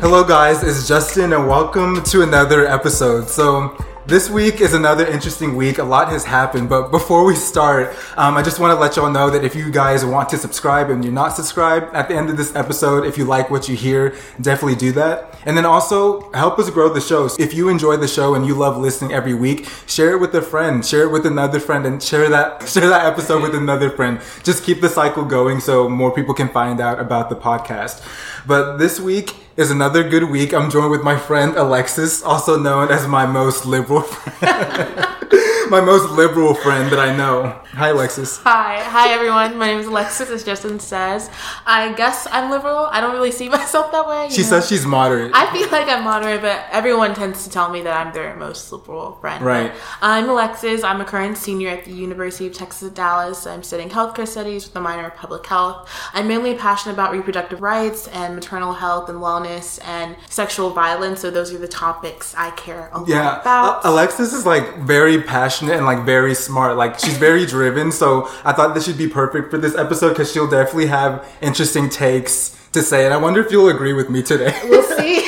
Hello guys, it's Justin and welcome to another episode. So this week is another interesting week. A lot has happened, but before we start, I just want to let y'all know that if you guys want to subscribe and you're not subscribed, at the end of this episode, if you like what you hear, definitely do that. And then also, help us grow the show. So if you enjoy the show and you love listening every week, share it with a friend, share it with another friend, and share that episode with another friend. Just keep the cycle going so more people can find out about the podcast. But this week is another good week. I'm joined with my friend Alexis, also known as my most liberal friend. My most liberal friend that I know. Hi, Alexis. Hi, everyone. My name is Alexis, as Justin says. I guess I'm liberal. I don't really see myself that way. She says she's moderate. I feel like I'm moderate, but everyone tends to tell me that I'm their most liberal friend. Right. I'm Alexis. I'm a current senior at the University of Texas at Dallas. I'm studying healthcare studies with a minor in public health. I'm mainly passionate about reproductive rights and maternal health and wellness and sexual violence. So those are the topics I care a lot about. Alexis is like very passionate and like very smart, like she's very driven, so I thought this should be perfect for this episode because she'll definitely have interesting takes to say, and I wonder if you'll agree with me today. We'll see.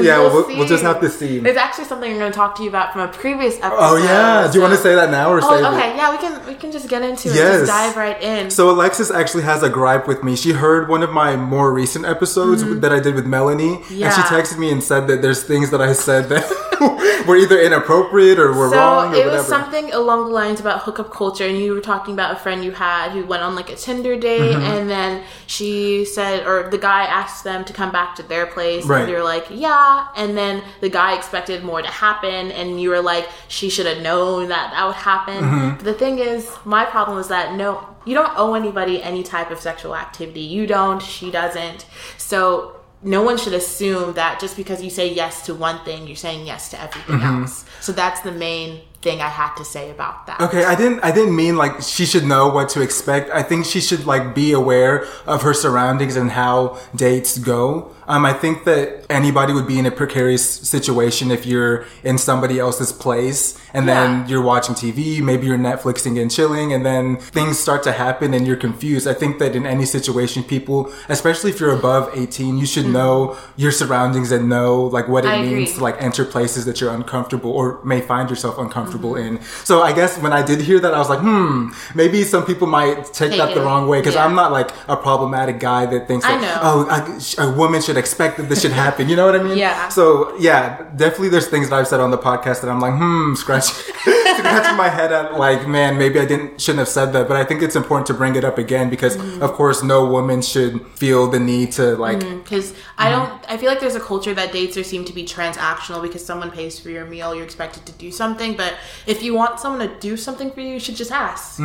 Yeah, we'll just have to see. There's actually something I'm going to talk to you about from a previous episode. Oh yeah, so do you want to say that now or save it? Oh, okay, yeah, we can just get into it. Yes. Just dive right in. So Alexis actually has a gripe with me. She heard one of my more recent episodes that I did with Melanie, and she texted me and said that there's things that I said that were either inappropriate or were wrong or whatever. So it was something along the lines about hookup culture, and you were talking about a friend you had who went on like a Tinder date, and then she said, or the guy asked them to come back to their place, and they were like, yeah. And then the guy expected more to happen, and you were like, she should have known that would happen. But the thing is, my problem is that no, you don't owe anybody any type of sexual activity. You don't, she doesn't. So no one should assume that just because you say yes to one thing, you're saying yes to everything else. So that's the main thing I had to say about that. Okay, I didn't mean like she should know what to expect. I think she should like be aware of her surroundings and how dates go. I think that anybody would be in a precarious situation if you're in somebody else's place and then you're watching TV, maybe you're Netflixing and chilling, and then things start to happen and you're confused. I think that in any situation, people, especially if you're above 18, you should know your surroundings and know like what it means to like enter places that you're uncomfortable or may find yourself uncomfortable in. So I guess when I did hear that, I was like, maybe some people might take that the wrong way because I'm not like a problematic guy that thinks like, a woman should expect that this should happen. You know what I mean? Yeah. So yeah, definitely there's things that I've said on the podcast that I'm like, scratching my head out like, man, maybe I shouldn't have said that. But I think it's important to bring it up again because of course no woman should feel the need to like, because I feel like there's a culture that dates or seem to be transactional because someone pays for your meal, you're expected to do something. But if you want someone to do something for you should just ask.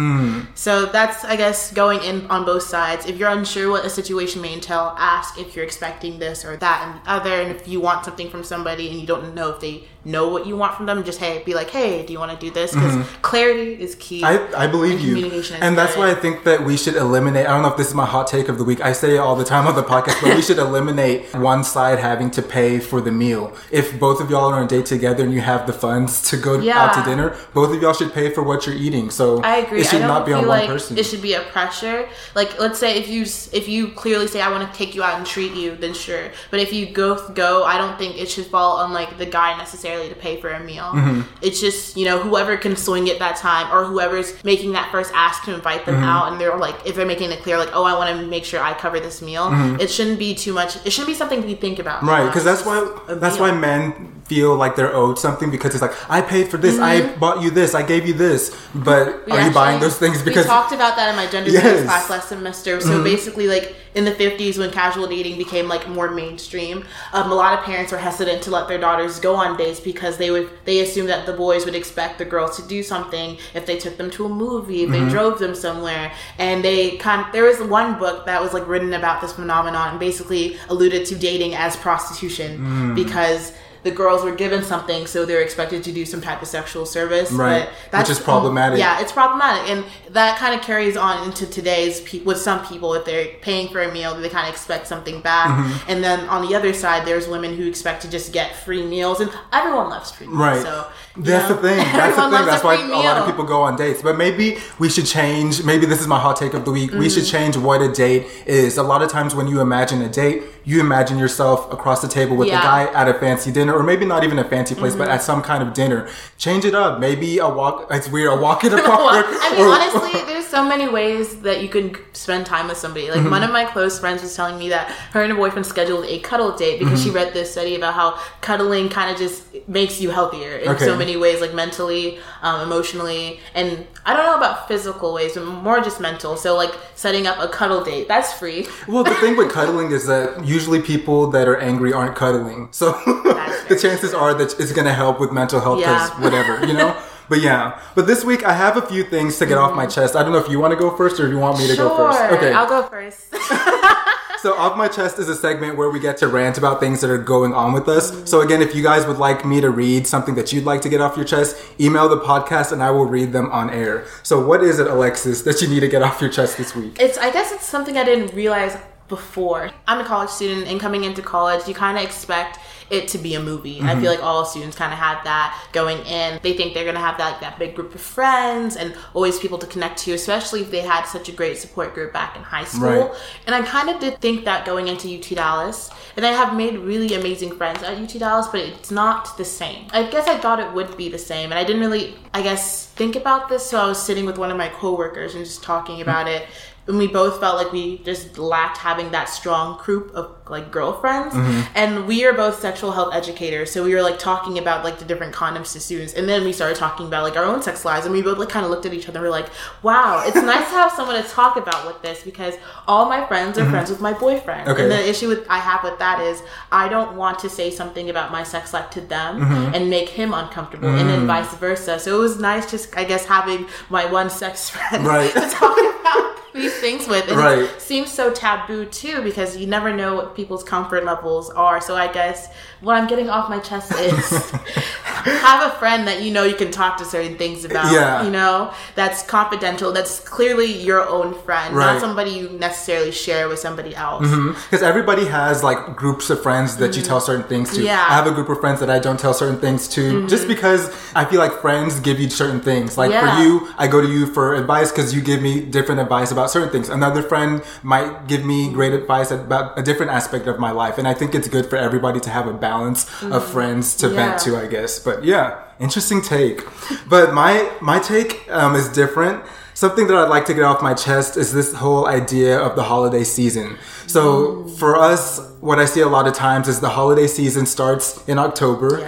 So that's, I guess, going in on both sides. If you're unsure what a situation may entail, ask if you're expecting this or that and the other. And if you want something from somebody and you don't know if they know what you want from them, just be like, hey, do you want to do this? Because clarity is key. I believe you. And that's why I think that we should eliminate, I don't know if this is my hot take of the week, I say it all the time on the podcast, but we should eliminate one side having to pay for the meal. If both of y'all are on a date together and you have the funds to go out to dinner, both of y'all should pay for what you're eating. So I agree. It should not be on one person. It should be a pressure. Like, let's say if you clearly say, I want to take you out and treat you, then sure. But if you go, I don't think it should fall on like the guy necessarily to pay for a meal. It's just, you know, whoever can swing it that time or whoever's making that first ask to invite them out, and they're like, if they're making it clear like, oh, I want to make sure I cover this meal, it shouldn't be too much. It shouldn't be something we think about, right? Because that's why men feel like they're owed something, because it's like, I paid for this, I bought you this, I gave you this, but are you buying those things? Because we talked about that in my gender studies class last semester. So basically, like in the 50s, when casual dating became like more mainstream, a lot of parents were hesitant to let their daughters go on dates because they assumed that the boys would expect the girls to do something if they took them to a movie, if they drove them somewhere, and there was one book that was like written about this phenomenon and basically alluded to dating as prostitution because the girls were given something, so they're expected to do some type of sexual service. Right. But that's, which is problematic. Yeah, it's problematic. And that kind of carries on into today's, with some people, if they're paying for a meal, they kind of expect something back. And then on the other side, there's women who expect to just get free meals. And everyone loves free meals. Right. So, That's the thing. That's why a lot of people go on dates. But maybe we should change. Maybe this is my hot take of the week. We should change what a date is. A lot of times when you imagine a date, you imagine yourself across the table with a guy at a fancy dinner, or maybe not even a fancy place, but at some kind of dinner. Change it up. Maybe a walk. It's weird. A walk in the park. I mean, honestly, there's so many ways that you can spend time with somebody. Like one of my close friends was telling me that her and her boyfriend scheduled a cuddle date because she read this study about how cuddling kind of just makes you healthier in so many ways, like mentally, emotionally, and I don't know about physical ways, but more just mental. So like setting up a cuddle date, that's free. Well, the thing with cuddling is that usually people that are angry aren't cuddling. So the chances are that it's going to help with mental health because whatever, you know? But yeah. But this week I have a few things to get off my chest. I don't know if you want to go first or if you want me to go first. Okay, I'll go first. So Off My Chest is a segment where we get to rant about things that are going on with us. So again, if you guys would like me to read something that you'd like to get off your chest, email the podcast and I will read them on air. So what is it, Alexis, that you need to get off your chest this week? I guess it's something I didn't realize before. I'm a college student, and coming into college, you kind of expect it to be a movie. I feel like all students kind of have that going in. They think they're going to have that, like, that big group of friends and always people to connect to, especially if they had such a great support group back in high school. And I kind of did think that going into UT Dallas, and I have made really amazing friends at UT Dallas, but it's not the same. I guess I thought it would be the same, and I didn't really, I guess, think about this, so I was sitting with one of my coworkers and just talking about it. And we both felt like we just lacked having that strong group of, like, girlfriends. And we are both sexual health educators, so we were, like, talking about, like, the different condoms to students. And then we started talking about, like, our own sex lives. And we both, like, kind of looked at each other and were like, wow, it's nice to have someone to talk about with this, because all my friends are friends with my boyfriend. And the issue with I have with that is I don't want to say something about my sex life to them and make him uncomfortable, and then vice versa. So it was nice just, I guess, having my one sex friend to talk about these things with. And it seems so taboo too, because you never know what people's comfort levels are. So I guess what I'm getting off my chest is have a friend that you know you can talk to certain things about, you know, that's confidential, that's clearly your own friend, not somebody you necessarily share with somebody else. Because everybody has, like, groups of friends that you tell certain things to. I have a group of friends that I don't tell certain things to, just because I feel like friends give you certain things. Like for you, I go to you for advice because you give me different advice about certain things. Another friend might give me great advice about a different aspect of my life, and I think it's good for everybody to have a balance of friends to vent to, I guess. But yeah, interesting take. But my take is different. Something that I'd like to get off my chest is this whole idea of the holiday season. So for us, what I see a lot of times is the holiday season starts in October.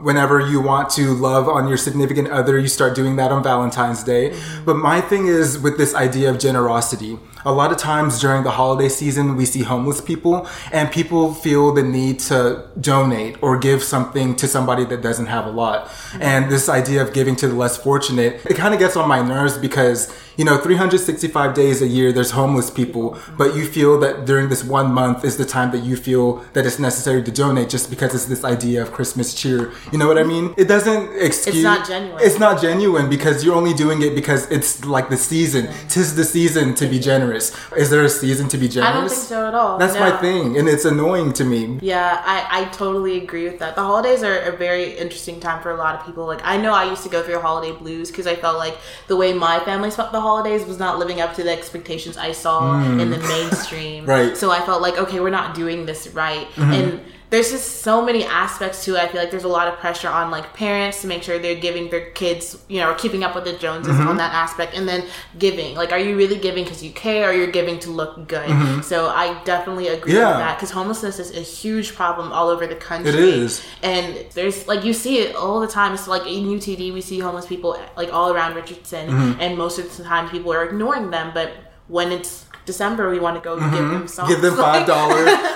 Whenever you want to love on your significant other, you start doing that on Valentine's Day. But my thing is with this idea of generosity. A lot of times during the holiday season, we see homeless people, and people feel the need to donate or give something to somebody that doesn't have a lot. And this idea of giving to the less fortunate, it kind of gets on my nerves because, you know, 365 days a year, there's homeless people, but you feel that during this one month is the time that you feel that it's necessary to donate just because it's this idea of Christmas cheer. You know what I mean? It doesn't excuse... It's not genuine. It's not genuine because you're only doing it because it's like the season. Tis the season to be generous. Is there a season to be generous? I don't think so at all. That's my thing, and it's annoying to me. Yeah, I totally agree with that. The holidays are a very interesting time for a lot of people. Like, I know I used to go through holiday blues because I felt like the way my family spent the holidays was not living up to the expectations I saw in the mainstream. So I felt like, okay, we're not doing this right. And there's just so many aspects to it. I feel like there's a lot of pressure on, like, parents to make sure they're giving their kids, you know, or keeping up with the Joneses on that aspect. And then giving. Like, are you really giving because you care, or you're giving to look good? So I definitely agree with that, because homelessness is a huge problem all over the country. It is. And there's, like, you see it all the time. It's like in UTD, we see homeless people, like, all around Richardson. And most of the time people are ignoring them. But when it's December, we want to go give them songs. Give them $5,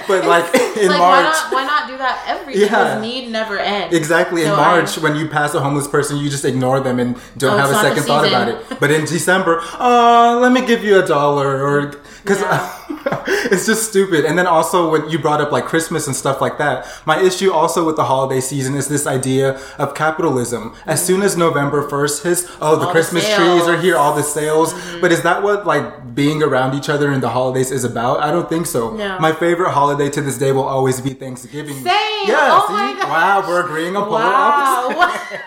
but like in like, March. Why not do that every year? Because need never ends. Exactly. So in March, when you pass a homeless person, you just ignore them and don't have a second thought about it. But in December, let me give you $1 or... Because it's just stupid. And then also when you brought up like Christmas and stuff like that, my issue also with the holiday season is this idea of capitalism. As soon as November 1st hits, the Christmas trees are here, all the sales. But is that what like being around each other in the holidays is about? I don't think so. No. My favorite holiday to this day will always be Thanksgiving. Same! Yeah, oh my gosh. Wow, we're agreeing on polar opposites.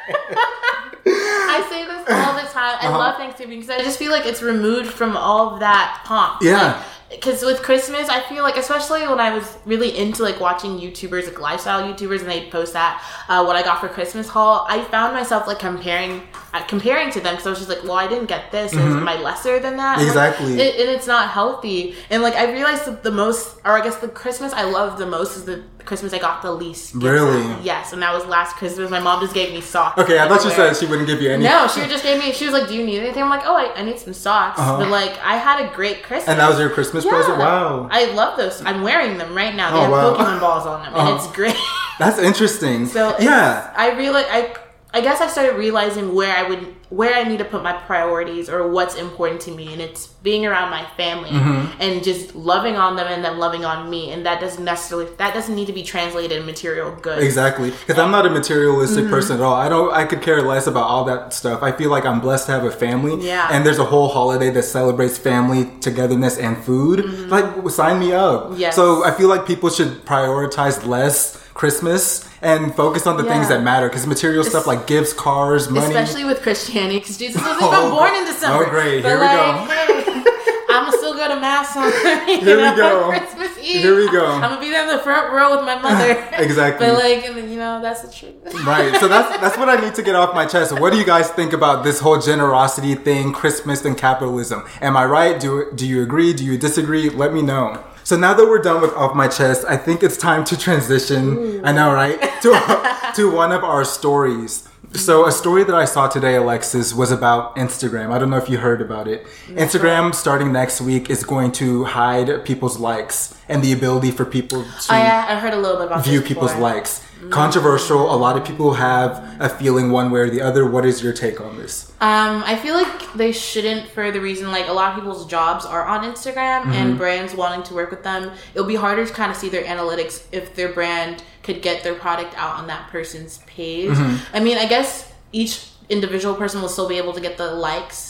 I say this all the time. I love Thanksgiving because I just feel like it's removed from all of that pomp. Yeah. Like, Because with Christmas, I feel like, especially when I was really into, like, watching YouTubers, like, lifestyle YouTubers, and they'd post that, what I got for Christmas haul, I found myself, like, comparing to them, because I was just like, well, I didn't get this, mm-hmm. Am I lesser than that? Exactly. And it's not healthy. And, like, I realized that the Christmas I love the most is the Christmas I got the least. Really? Yes, and that was last Christmas. My mom just gave me socks. Okay, I thought you said she wouldn't give you any. No, she just gave me, she was like, do you need anything? I'm like, oh, I need some socks. Uh-huh. But, like, I had a great Christmas. And that was your Christmas present? Wow. I love those. I'm wearing them right now. They have Pokemon balls on them, and it's great. That's interesting. So, yeah. I guess I started realizing where I need to put my priorities or what's important to me, and it's being around my family, mm-hmm. and just loving on them and them loving on me, and that doesn't need to be translated in material goods. Exactly, because I'm not a materialistic mm-hmm. person at all. I could care less about all that stuff. I feel like I'm blessed to have a family, and there's a whole holiday that celebrates family, togetherness, and food. Mm-hmm. Like, sign me up. Yes. So I feel like people should prioritize less Christmas and focus on the things that matter, because material stuff like gifts, cars, money, especially with Christianity, because Jesus wasn't even born in December. Oh great, here we go. Hey, I'ma still go to mass on Christmas Eve. Here we go. I'm gonna be there in the front row with my mother. Exactly. But that's the truth. Right. So that's what I need to get off my chest. What do you guys think about this whole generosity thing, Christmas and capitalism? Am I right? Do you agree? Do you disagree? Let me know. So now that we're done with Off My Chest, I think it's time to transition, I know, right, to one of our stories. So a story that I saw today, Alexis, was about Instagram. I don't know if you heard about it. That's Instagram, right. Starting next week, is going to hide people's likes and the ability for people to I heard a little bit about view people's likes. Mm-hmm. Controversial. A lot of people have a feeling one way or the other. What is your take on this? I feel like they shouldn't, for the reason, like, a lot of people's jobs are on Instagram, mm-hmm. and brands wanting to work with them. It'll be harder to kind of see their analytics if their brand could get their product out on that person's page. Mm-hmm. I mean, I guess each individual person will still be able to get the likes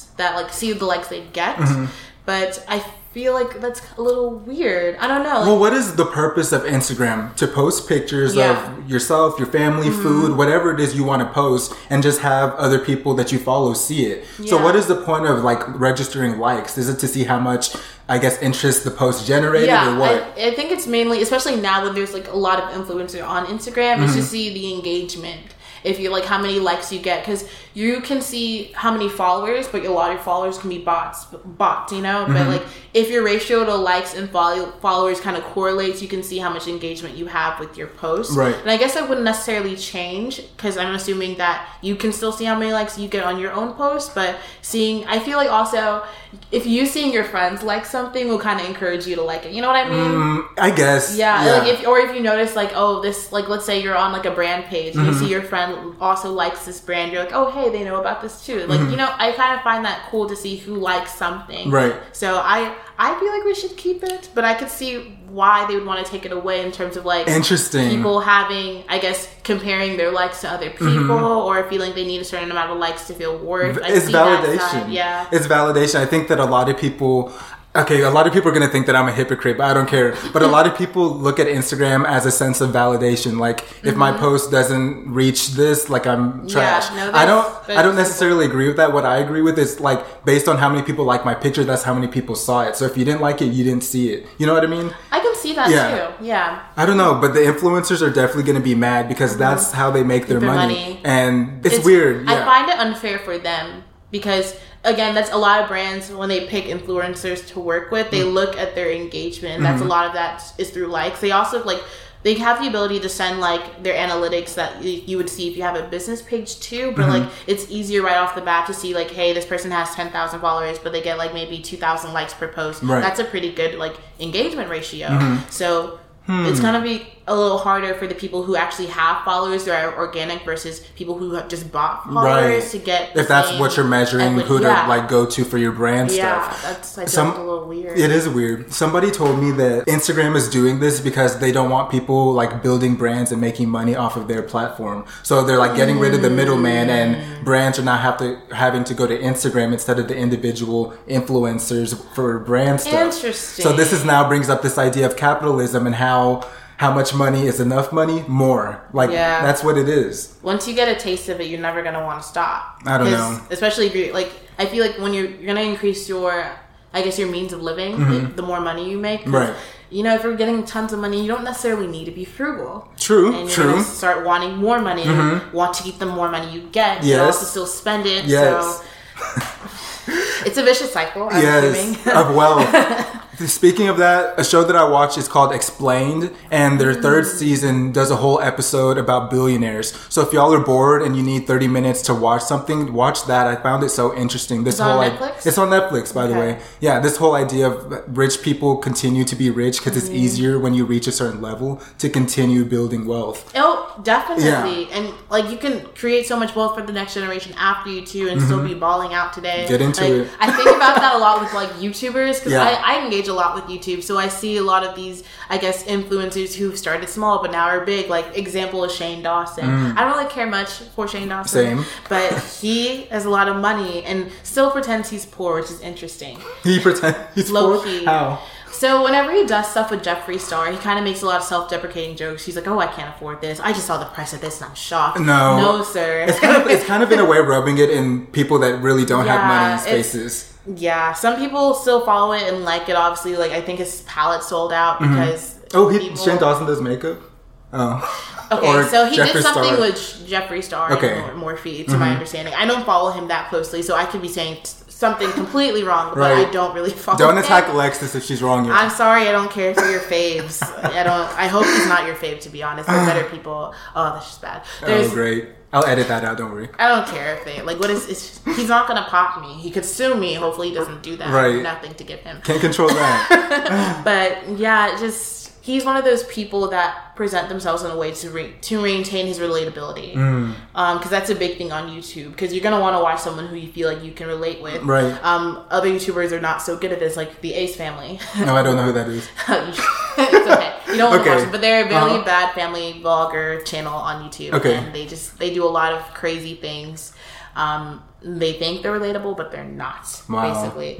see the likes they get, mm-hmm. but I feel like that's a little weird. I don't know. Well, what is the purpose of Instagram? To post pictures of yourself, your family, mm-hmm. food, whatever it is you want to post, and just have other people that you follow see it. Yeah. So what is the point of, like, registering likes? Is it to see how much, I guess, interest the post generated, or what? I think it's mainly, especially now when there's, like, a lot of influencers on Instagram, mm-hmm. is to see the engagement. If you like how many likes you get, because you can see how many followers, but a lot of your followers can be bots, you know? Mm-hmm. But, like, if your ratio to likes and followers kind of correlates, you can see how much engagement you have with your post. Right. And I guess that wouldn't necessarily change, because I'm assuming that you can still see how many likes you get on your own post, but I feel like also, if you seeing your friends like something will kind of encourage you to like it. You know what I mean? I guess. Yeah. Like, if you notice, like, oh, this, like, let's say you're on, like, a brand page, and mm-hmm. you see your friend also likes this brand, you're like, oh hey, they know about this too, like, mm-hmm. I kind of find that cool to see who likes something, right? So I feel like we should keep it, but I could see why they would want to take it away in terms of, like, interesting people having, I guess, comparing their likes to other people, mm-hmm. or feeling they need a certain amount of likes to feel worth. It's validation. It's validation. I think that a lot of people are going to think that I'm a hypocrite, but I don't care. But a lot of people look at Instagram as a sense of validation. Like, if mm-hmm. my post doesn't reach this, like, I'm trash. No, I don't necessarily agree with that. What I agree with is, like, based on how many people like my picture, that's how many people saw it. So if you didn't like it, you didn't see it. You know what I mean? I can see that too. Yeah. I don't know, but the influencers are definitely going to be mad, because mm-hmm. that's how they make their money. And it's weird. Yeah. I find it unfair for them, because again, that's a lot of brands, when they pick influencers to work with, they look at their engagement, and that's mm-hmm. a lot of that is through likes. They also, like, they have the ability to send, like, their analytics that you would see if you have a business page too, but mm-hmm. like, it's easier right off the bat to see, like, hey, this person has 10,000 followers, but they get, like, maybe 2,000 likes per post. Right. That's a pretty good, like, engagement ratio. Mm-hmm. So it's going to be a little harder for the people who actually have followers that are organic versus people who have just bought followers to get. If that's what you're measuring, who to, like, go to for your brand stuff. Yeah, that's a little weird. It is weird. Somebody told me that Instagram is doing this because they don't want people, like, building brands and making money off of their platform. So they're, like, getting rid of the middleman, and brands are not having to go to Instagram instead of the individual influencers for brand stuff. Interesting. So this is now brings up this idea of capitalism and how much money is enough money? More. That's what it is. Once you get a taste of it, you're never going to want to stop. I don't know. Especially if I feel like when you're going to increase your I guess, your means of living, mm-hmm. like, the more money you make. Right. You know, if you're getting tons of money, you don't necessarily need to be frugal. True, and you're going to start wanting more money, mm-hmm. want to keep the more money you get, yes. but also still spend it. Yes. So it's a vicious cycle, I'm yes. assuming. Of wealth. Speaking of that, a show that I watch is called Explained, and their third season does a whole episode about billionaires. So if y'all are bored and you need 30 minutes to watch something, watch that. I found it so interesting. This whole on Netflix? It's on Netflix, by the way. Yeah, this whole idea of rich people continue to be rich because it's easier when you reach a certain level to continue building wealth. Oh, definitely. Yeah. And like, you can create so much wealth for the next generation after you too, and still be balling out today. Get into it. I think about that a lot with like YouTubers, because I engage a lot with YouTube, so I see a lot of these, I guess, influencers who started small but now are big. Like, example of Shane Dawson. I don't really care much for Shane Dawson, but he has a lot of money and still pretends he's poor, which is interesting. He pretends he's low-key. How? So whenever he does stuff with Jeffree Star, he kind of makes a lot of self-deprecating jokes. He's like, oh, I can't afford this. I just saw the price of this and I'm shocked. No, sir. It's kind of in a way rubbing it in people that really don't have money in spaces. Yeah, some people still follow it and like it, obviously. Like, I think his palette sold out because... Oh, Shane Dawson does makeup? Oh. Okay, so he did something with Jeffree Star and Morphe, to my understanding. I don't follow him that closely, so I could be saying something completely wrong, but I don't really follow him. Don't attack Alexis if she's wrong. Yet. I'm sorry, I don't care for your faves. I hope he's not your fave, to be honest. There's better people. Oh, that's just bad. Oh, great. I'll edit that out, don't worry. I don't care if they... Like, what is... he's not going to pop me. He could sue me. Hopefully he doesn't do that. Right. Nothing to give him. Can't control that. But, yeah, just... He's one of those people that present themselves in a way to maintain his relatability. Because that's a big thing on YouTube. Because you're going to want to watch someone who you feel like you can relate with. Right. Other YouTubers are not so good at this. Like, the Ace family. No, I don't know who that is. It's okay. You don't want to watch them, but they're a really bad family vlogger channel on YouTube. Okay. And they do a lot of crazy things. They think they're relatable, but they're not. Wow. Basically,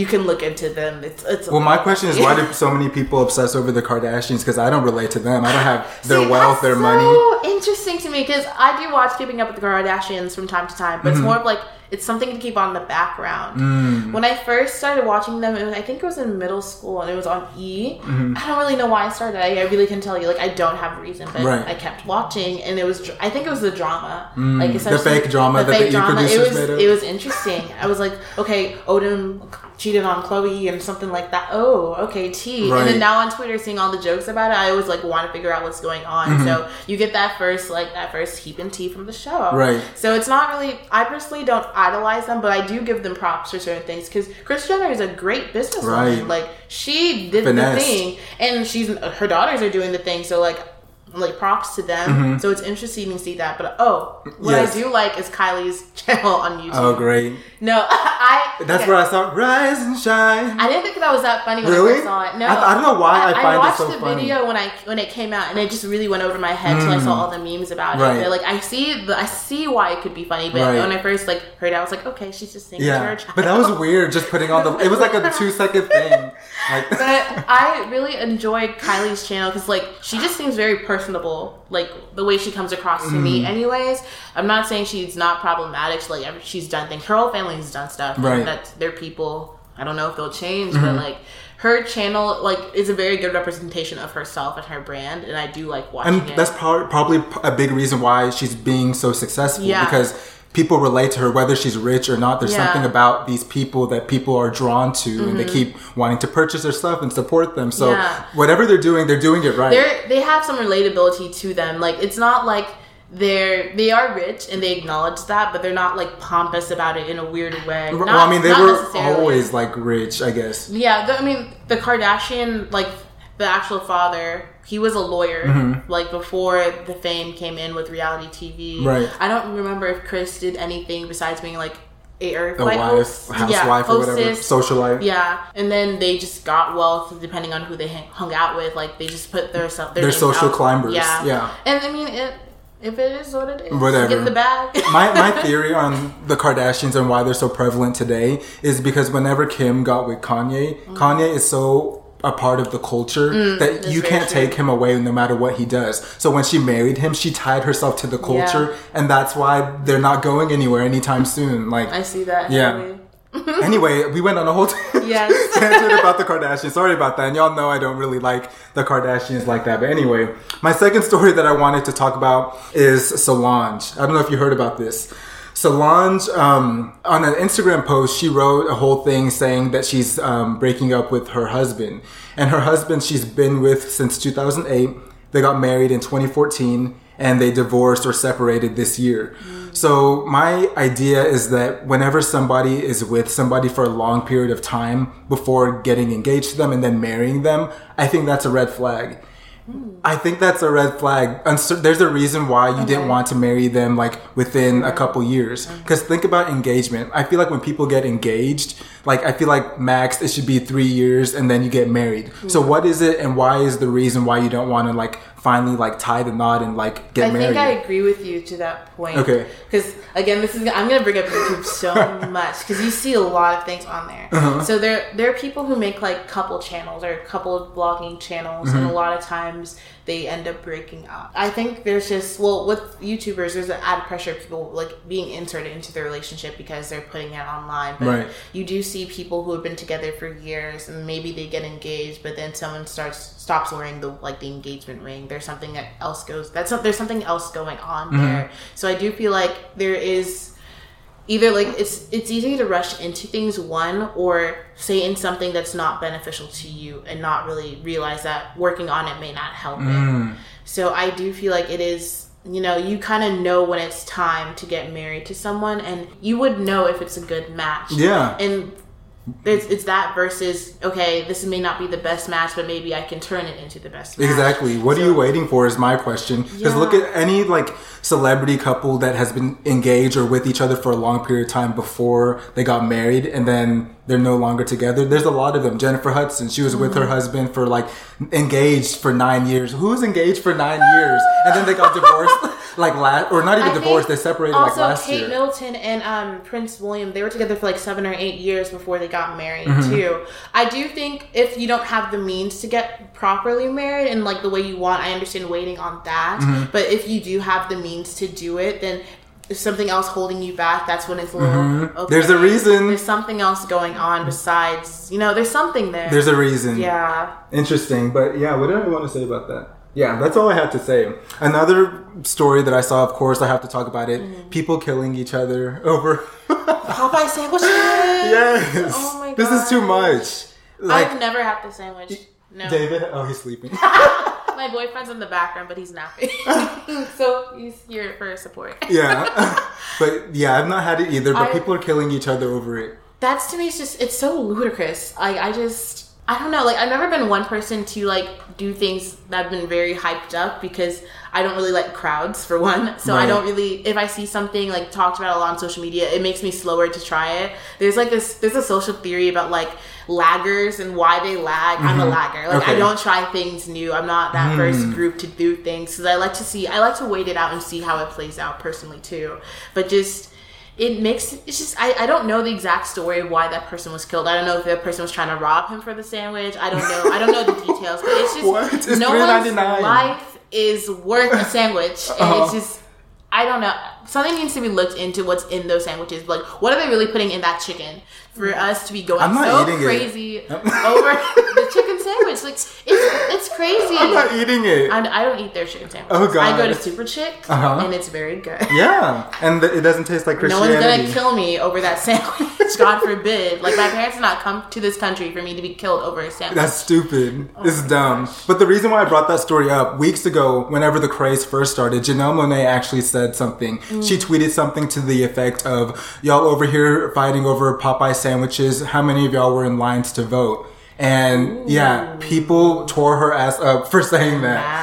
you can look into them. It's well. My question is, why do so many people obsess over the Kardashians? Because I don't relate to them. I don't have their wealth, their money. Interesting to me, because I do watch Keeping Up with the Kardashians from time to time, but it's more of like it's something to keep on in the background. When I first started watching them, I think it was in middle school, and it was on E. I don't really know why I started. I really couldn't tell you. Like, I don't have a reason, but I kept watching, and it was. I think it was the drama, like the fake drama, the fake drama. It was interesting. I was like, okay, Odom cheated on Chloe and something like that. Oh, okay, tea. Right. And then now on Twitter, seeing all the jokes about it, I always like want to figure out what's going on. So you get that first heap and tea from the show. Right. So it's not really. I personally don't idolize them, but I do give them props for certain things, because Kris Jenner is a great businesswoman. Right. Like, she did the thing, and her daughters are doing the thing. So like props to them. So it's interesting to see that. But I do like is Kylie's channel on YouTube. Oh, great. No, where I saw Rise and Shine. I didn't think that was that funny when I first saw it. No, I don't know why I find it so funny. I watched the video when it came out, and it just really went over my head till I saw all the memes about it. They're like, I see why it could be funny, but when I first like heard it, I was like, okay, she's just singing to her child. But that was weird, just putting on it was like a 2-second thing. But I really enjoyed Kylie's channel, because like, she just seems very personable, like the way she comes across to me. Anyways, I'm not saying she's not problematic. She, like, she's done things. Her whole family has done stuff. Right. That's their people. I don't know if they'll change, but like, her channel like is a very good representation of herself and her brand, and I do like watching it. And that's probably a big reason why she's being so successful. Yeah. Because people relate to her, whether she's rich or not. There's something about these people that people are drawn to, and they keep wanting to purchase their stuff and support them. So whatever they're doing it right. They have some relatability to them. Like, it's not like they are rich, and they acknowledge that, but they're not like pompous about it in a weird way. Not, well, I mean, they were always like rich, I guess. Yeah, the Kardashian, like the actual father. He was a lawyer, like, before the fame came in with reality TV. Right. I don't remember if Kris did anything besides being, like, housewife, or whatever, socialite. Yeah. And then they just got wealth depending on who they hung out with. Like, they just put their social climbers. Yeah. And, I mean, if it is what it is, whatever. Get the bag. My theory on the Kardashians and why they're so prevalent today is because whenever Kim got with Kanye, Kanye is so... a part of the culture that you can't take him away no matter what he does. So when she married him, she tied herself to the culture, and that's why they're not going anywhere anytime soon. Like, I see that. Yeah. Anyway, we went on a whole tangent about the Kardashians. Sorry about that. And y'all know I don't really like the Kardashians like that. But anyway, my second story that I wanted to talk about is Solange. I don't know if you heard about this. Solange, on an Instagram post, she wrote a whole thing saying that she's breaking up with her husband. And her husband she's been with since 2008. They got married in 2014. And they divorced or separated this year. Mm. So my idea is that whenever somebody is with somebody for a long period of time before getting engaged to them and then marrying them, I think that's a red flag. Mm. I think that's a red flag. There's a reason why you didn't want to marry them like within a couple years. Because think about engagement. I feel like when people get engaged, like I feel like max it should be 3 years and then you get married. Mm. So what is it and why is the reason why you don't want to like finally like tie the knot and like get married? I think I agree with you to that point. Okay. Because again, I'm going to bring up YouTube so much because you see a lot of things on there. Uh-huh. So there are people who make like couple channels or couple of vlogging channels, mm-hmm. and a lot of times they end up breaking up. I think there's just, well, with YouTubers, there's an added pressure of people like being inserted into their relationship because they're putting it online. But right. you do see people who have been together for years and maybe they get engaged, but then someone stops wearing the engagement ring. There's something else going on mm-hmm. there. So I do feel like there is either like it's easy to rush into things, one, or say in something that's not beneficial to you and not really realize that working on it may not help it. So I do feel like it is, you know, you kind of know when it's time to get married to someone and you would know if it's a good match. Yeah. And it's that versus, okay, this may not be the best match, but maybe I can turn it into the best match. Exactly. What are you waiting for is my question. Because look at any like celebrity couple that has been engaged or with each other for a long period of time before they got married and then they're no longer together. There's a lot of them. Jennifer Hudson, she was mm-hmm. with her husband for like engaged for 9 years. Who's engaged for 9 years? And then they got divorced. Like last, or not even divorced, they separated like last year. Also, Kate Middleton and Prince William, they were together for like 7 or 8 years before they got married mm-hmm. too. I do think if you don't have the means to get properly married and like the way you want, I understand waiting on that. Mm-hmm. But if you do have the means to do it, then if something else holding you back, that's when it's a little mm-hmm. okay. There's a reason. There's something else going on besides, you know, there's something there. There's a reason. Yeah. Interesting. But yeah, what did I want to say about that? Yeah, that's all I have to say. Another story that I saw, of course, I have to talk about it. Mm-hmm. People killing each other over Popeye sandwiches. Yes. Oh my god. This is too much. Like, I've never had the sandwich. No. David? Oh, he's sleeping. My boyfriend's in the background, but he's napping. So he's here for support. Yeah. But yeah, I've not had it either, but people are killing each other over it. That's, to me, it's so ludicrous. I don't know, like, I've never been one person to, like, do things that have been very hyped up because I don't really like crowds, for one. So right. I don't really, if I see something, like, talked about a lot on social media, it makes me slower to try it. There's, like, there's a social theory about, like, laggers and why they lag. Mm-hmm. I'm a lagger. Like, okay. I don't try things new. I'm not that first group to do things because I like to wait it out and see how it plays out personally, too. But just... I don't know the exact story of why that person was killed. I don't know if that person was trying to rob him for the sandwich. I don't know the details, but it's just what? It's no one's life is worth a sandwich. And it's just, I don't know. Something needs to be looked into what's in those sandwiches. Like, what are they really putting in that chicken for us to be going so crazy over the chicken sandwich? Like, it's crazy. I'm not eating it. I don't eat their chicken sandwich. Oh, God. I go to Super Chick, and it's very good. Yeah, and it doesn't taste like Christianity. No one's going to kill me over that sandwich, God forbid. Like, my parents did not come to this country for me to be killed over a sandwich. That's stupid. Oh, it's dumb. Gosh. But the reason why I brought that story up, weeks ago, whenever the craze first started, Janelle Monáe actually said something. She tweeted something to the effect of, y'all over here fighting over Popeye sandwiches. How many of y'all were in lines to vote? And yeah, people tore her ass up for saying that.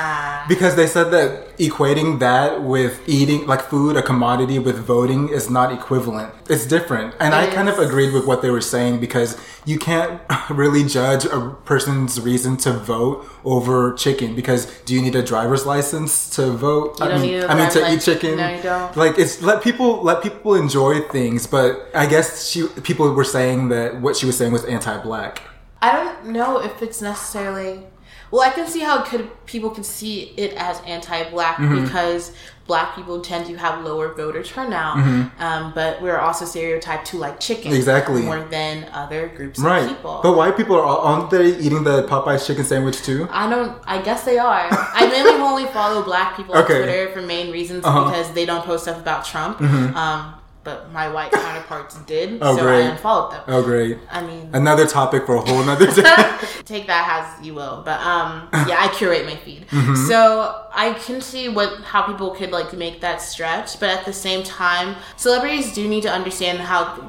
Because they said that equating that with eating, like food, a commodity with voting is not equivalent. It's different. And I kind of agreed with what they were saying because you can't really judge a person's reason to vote over chicken because do you need a driver's license to vote? I mean, to eat chicken. No, you don't. Like, it's let people enjoy things, but I guess people were saying that what she was saying was anti-black. I don't know if it's necessarily... Well, I can see how people could see it as anti-black mm-hmm. because black people tend to have lower voter turnout, mm-hmm. But we're also stereotyped to like chicken exactly. more than other groups right. of people. But white people aren't they eating the Popeyes chicken sandwich too? I guess they are. I mainly only follow black people okay. on Twitter for main reasons uh-huh. because they don't post stuff about Trump. Mm-hmm. But my white counterparts did, I unfollowed them. Oh, great. I mean... another topic for a whole nother day. Take that as you will. But, yeah, I curate my feed. Mm-hmm. So, I can see how people could, like, make that stretch. But at the same time, celebrities do need to understand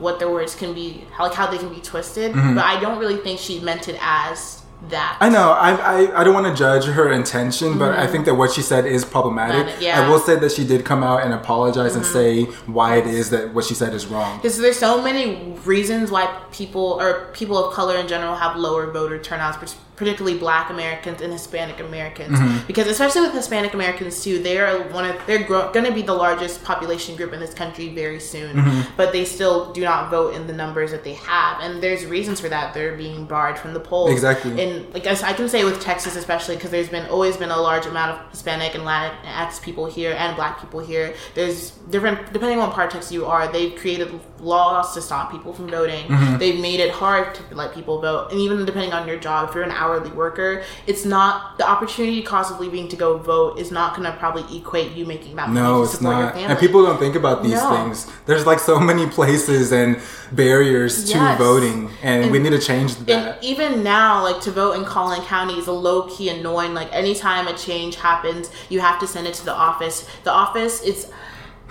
what their words can be... how they can be twisted. Mm-hmm. But I don't really think she meant it as... that. I know. I don't want to judge her intention, but mm-hmm. I think that what she said is problematic. Yeah. I will say that she did come out and apologize mm-hmm. and say why it is that what she said is wrong. Because there's so many reasons why people or people of color in general have lower voter turnouts, particularly Black Americans and Hispanic Americans. Mm-hmm. Because especially with Hispanic Americans too, they're going to be the largest population group in this country very soon, mm-hmm. but they still do not vote in the numbers that they have, and there's reasons for that. They're being barred from the polls. Exactly. And like I can say with Texas especially, because there's always been a large amount of Hispanic and Latinx people here and Black people here. There's different depending on part of Texas you are. They've created laws to stop people from voting. Mm-hmm. They've made it hard to let people vote, and even depending on your job, if you're an hourly worker, it's not the opportunity cost of leaving to go vote is not going to probably equate you making that money to support your family. And people don't think about these things. There's like so many places and barriers to voting, and we need to change that. And even now, like to vote in Collin County is a low key annoying. Like anytime a change happens, you have to send it to the office. The office is.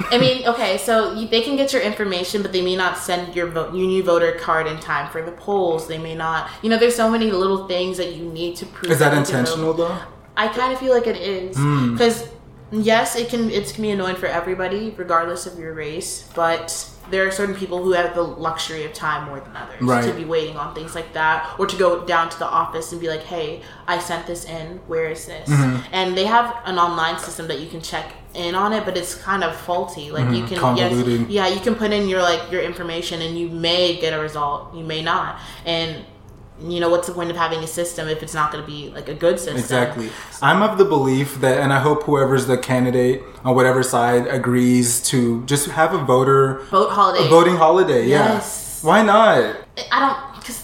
I mean, okay, so they can get your information, but they may not send your new voter card in time for the polls. They may not... there's so many little things that you need to prove. Is that intentional, though? I kind of feel like it is. Because, yes, it can be annoying for everybody, regardless of your race, but... there are certain people who have the luxury of time more than others right. to be waiting on things like that, or to go down to the office and be like, hey, I sent this in. Where is this? Mm-hmm. And they have an online system that you can check in on it, but it's kind of faulty. Like mm-hmm. you can, convoluted. You can put in your information and you may get a result. You may not. And what's the point of having a system if it's not going to be a good system? Exactly. So. I'm of the belief that, and I hope whoever's the candidate on whatever side agrees to just have a voting holiday. Yes. Yeah. Why not? Because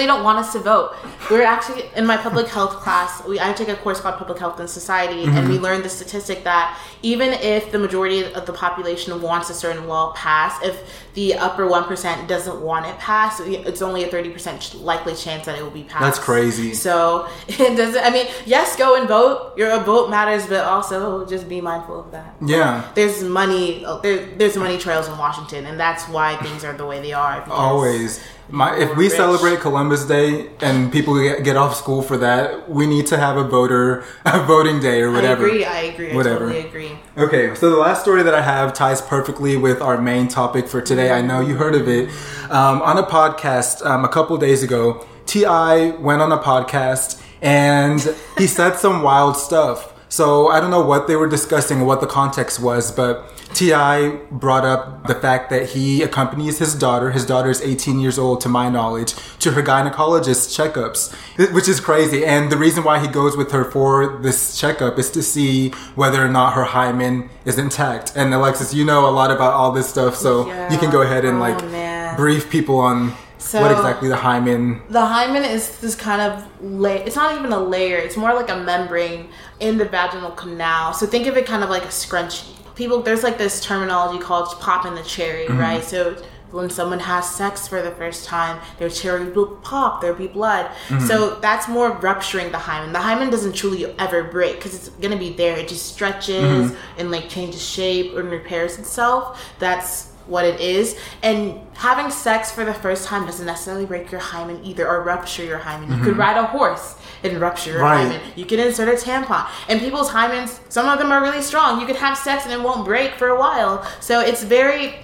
they don't want us to vote. We're actually in my public health class. I take a course called Public Health and Society, mm-hmm. and we learned the statistic that even if the majority of the population wants a certain law passed, if the upper 1% doesn't want it passed, it's only a 30% likely chance that it will be passed. That's crazy. So it doesn't. I mean, yes, go and vote. Your vote matters, but also just be mindful of that. Yeah. There's money. There's money trails in Washington, and that's why things are the way they are. Always. If we celebrate Columbus Day and people get off school for that, we need to have a voting day or whatever. I agree. Whatever. I totally agree. Okay, so the last story that I have ties perfectly with our main topic for today. I know you heard of it. On a podcast a couple days ago, T.I. went on a podcast and he said some wild stuff. So I don't know what they were discussing or what the context was, but T.I. brought up the fact that he accompanies his daughter. His daughter is 18 years old, to my knowledge, to her gynecologist's checkups, which is crazy. And the reason why he goes with her for this checkup is to see whether or not her hymen is intact. And Alexis, you know a lot about all this stuff, so you can go ahead and brief people on... So what exactly the hymen? The hymen is this kind of layer. It's not even a layer. It's more like a membrane in the vaginal canal. So think of it kind of like a scrunchie. There's this terminology called popping the cherry, mm-hmm. right? So when someone has sex for the first time, their cherry will pop. There'll be blood. Mm-hmm. So that's more rupturing the hymen. The hymen doesn't truly ever break because it's going to be there. It just stretches mm-hmm. and changes shape and repairs itself. That's what it is, and having sex for the first time doesn't necessarily break your hymen either or rupture your hymen. Mm-hmm. You could ride a horse and rupture your right. hymen. You can insert a tampon, and people's hymens, some of them are really strong. You could have sex and it won't break for a while. So it's very,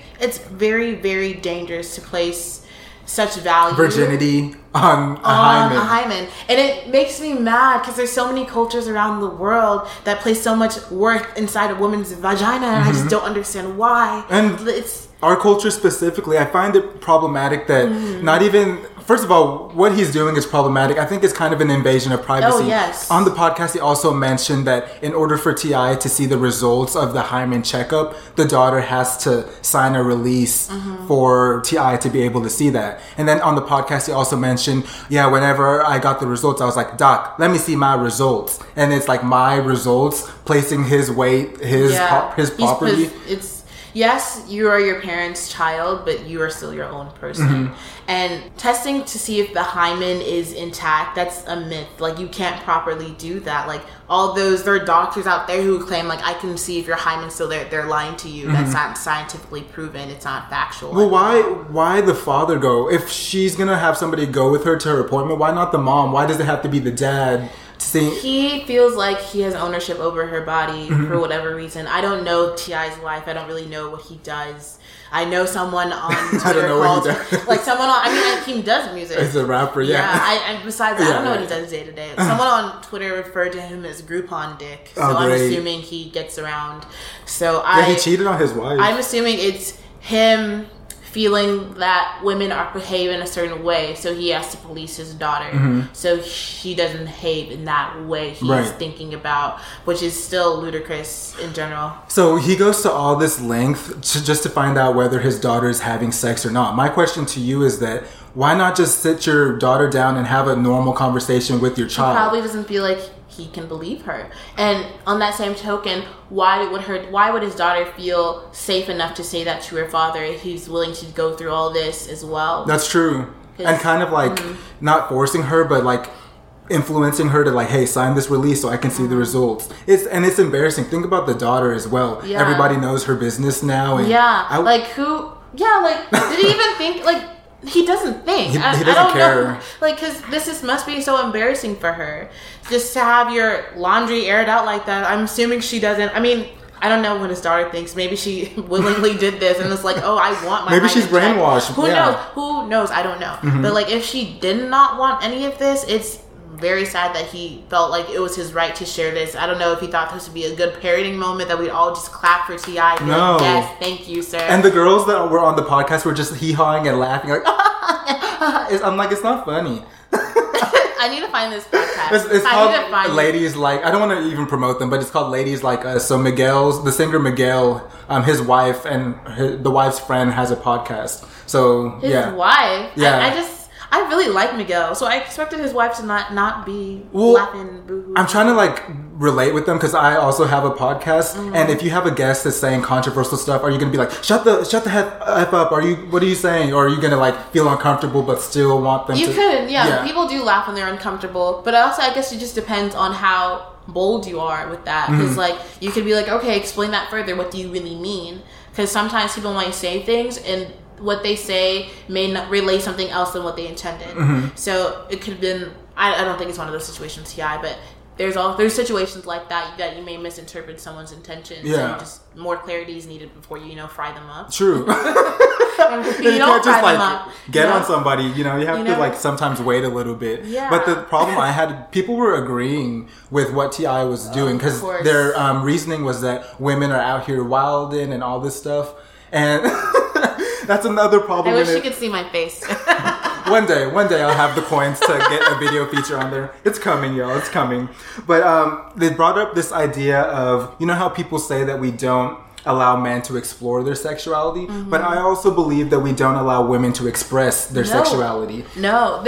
very dangerous to place such value virginity on a hymen. And it makes me mad because there's so many cultures around the world that place so much worth inside a woman's vagina, and mm-hmm. I just don't understand why. And it's our culture specifically, I find it problematic that mm-hmm. not even First of all, what he's doing is problematic. I think it's kind of an invasion of privacy. Oh, yes. On the podcast, he also mentioned that in order for T.I. to see the results of the hymen checkup, the daughter has to sign a release for T.I. to be able to see that. And then on the podcast, he also mentioned, whenever I got the results, I was like, Doc, let me see my results. And it's like my results, placing his weight, his property. Yes, you are your parents' child, but you are still your own person. Mm-hmm. And testing to see if the hymen is intact, that's a myth. Like, you can't properly do that. Like, all those, there are doctors out there who claim, like, I can see if your hymen's still there. They're lying to you. Mm-hmm. That's not scientifically proven. It's not factual. Well, why the father go? If she's going to have somebody go with her to her appointment, why not the mom? Why does it have to be the dad? He feels like he has ownership over her body for whatever reason. I don't know T.I.'s wife. I don't really know what he does. I know someone on Twitter he does music. He's a rapper, I don't know what he does day to day. Someone on Twitter referred to him as Groupon Dick. So I'm assuming he gets around. He cheated on his wife. I'm assuming it's him feeling that women are behaving a certain way, so he has to police his daughter so she doesn't behave in that way he's thinking about, which is still ludicrous in general. So he goes to all this length just to find out whether his daughter is having sex or not. My question to you is that why not just sit your daughter down and have a normal conversation with your child? He probably doesn't feel like he can believe her. And on that same token, why would his daughter feel safe enough to say that to her father if he's willing to go through all this as well? That's true. And kind of like not forcing her, but like influencing her to like, hey, sign this release so I can see the results. It's embarrassing. Think about the daughter as well. Yeah. Everybody knows her business now. And did he even think like? He doesn't think. He doesn't care. Know. Like, because this must be so embarrassing for her. Just to have your laundry aired out like that. I'm assuming she doesn't. I mean, I don't know what his daughter thinks. Maybe she willingly did this and it's like, oh, I want my. Maybe she's brainwashed. Who knows? I don't know. Mm-hmm. But, like, if she did not want any of this, it's very sad that he felt like it was his right to share this. I don't know if he thought this would be a good parenting moment that we'd all just clap for T.I. No. Like, yes, thank you, sir. And the girls that were on the podcast were just hee-hawing and laughing. Like, I'm like, it's not funny. I need to find this podcast. It's called Ladies Like... I don't want to even promote them, but it's called Ladies Like Us. So the singer Miguel, his wife and the wife's friend has a podcast. So, His wife? Yeah. I really like Miguel, so I expected his wife to not be laughing boo-hoo. I'm trying to like relate with them because I also have a podcast, and if you have a guest that's saying controversial stuff, are you going to be like, shut the F up? What are you saying? Or are you going to like feel uncomfortable but still want them to? You could, yeah. People do laugh when they're uncomfortable, but also I guess it just depends on how bold you are with that. Because like you could be like, okay, explain that further. What do you really mean? Because sometimes people might say things and what they say may not relay something else than what they intended. So it could have been, I don't think it's one of those situations, but there's situations like that you may misinterpret someone's intentions. Yeah. So just more clarity is needed before you fry them up. True. You don't can't just like get on somebody. You have to like sometimes wait a little bit. Yeah. But the problem I had, people were agreeing with what T.I. was doing because their reasoning was that women are out here wilding and all this stuff. And that's another problem. I wish you could see my face. One day I'll have the coins to get a video feature on there. It's coming, y'all. It's coming. But they brought up this idea of, how people say that we don't allow men to explore their sexuality. But I also believe that we don't allow women to express their sexuality. No,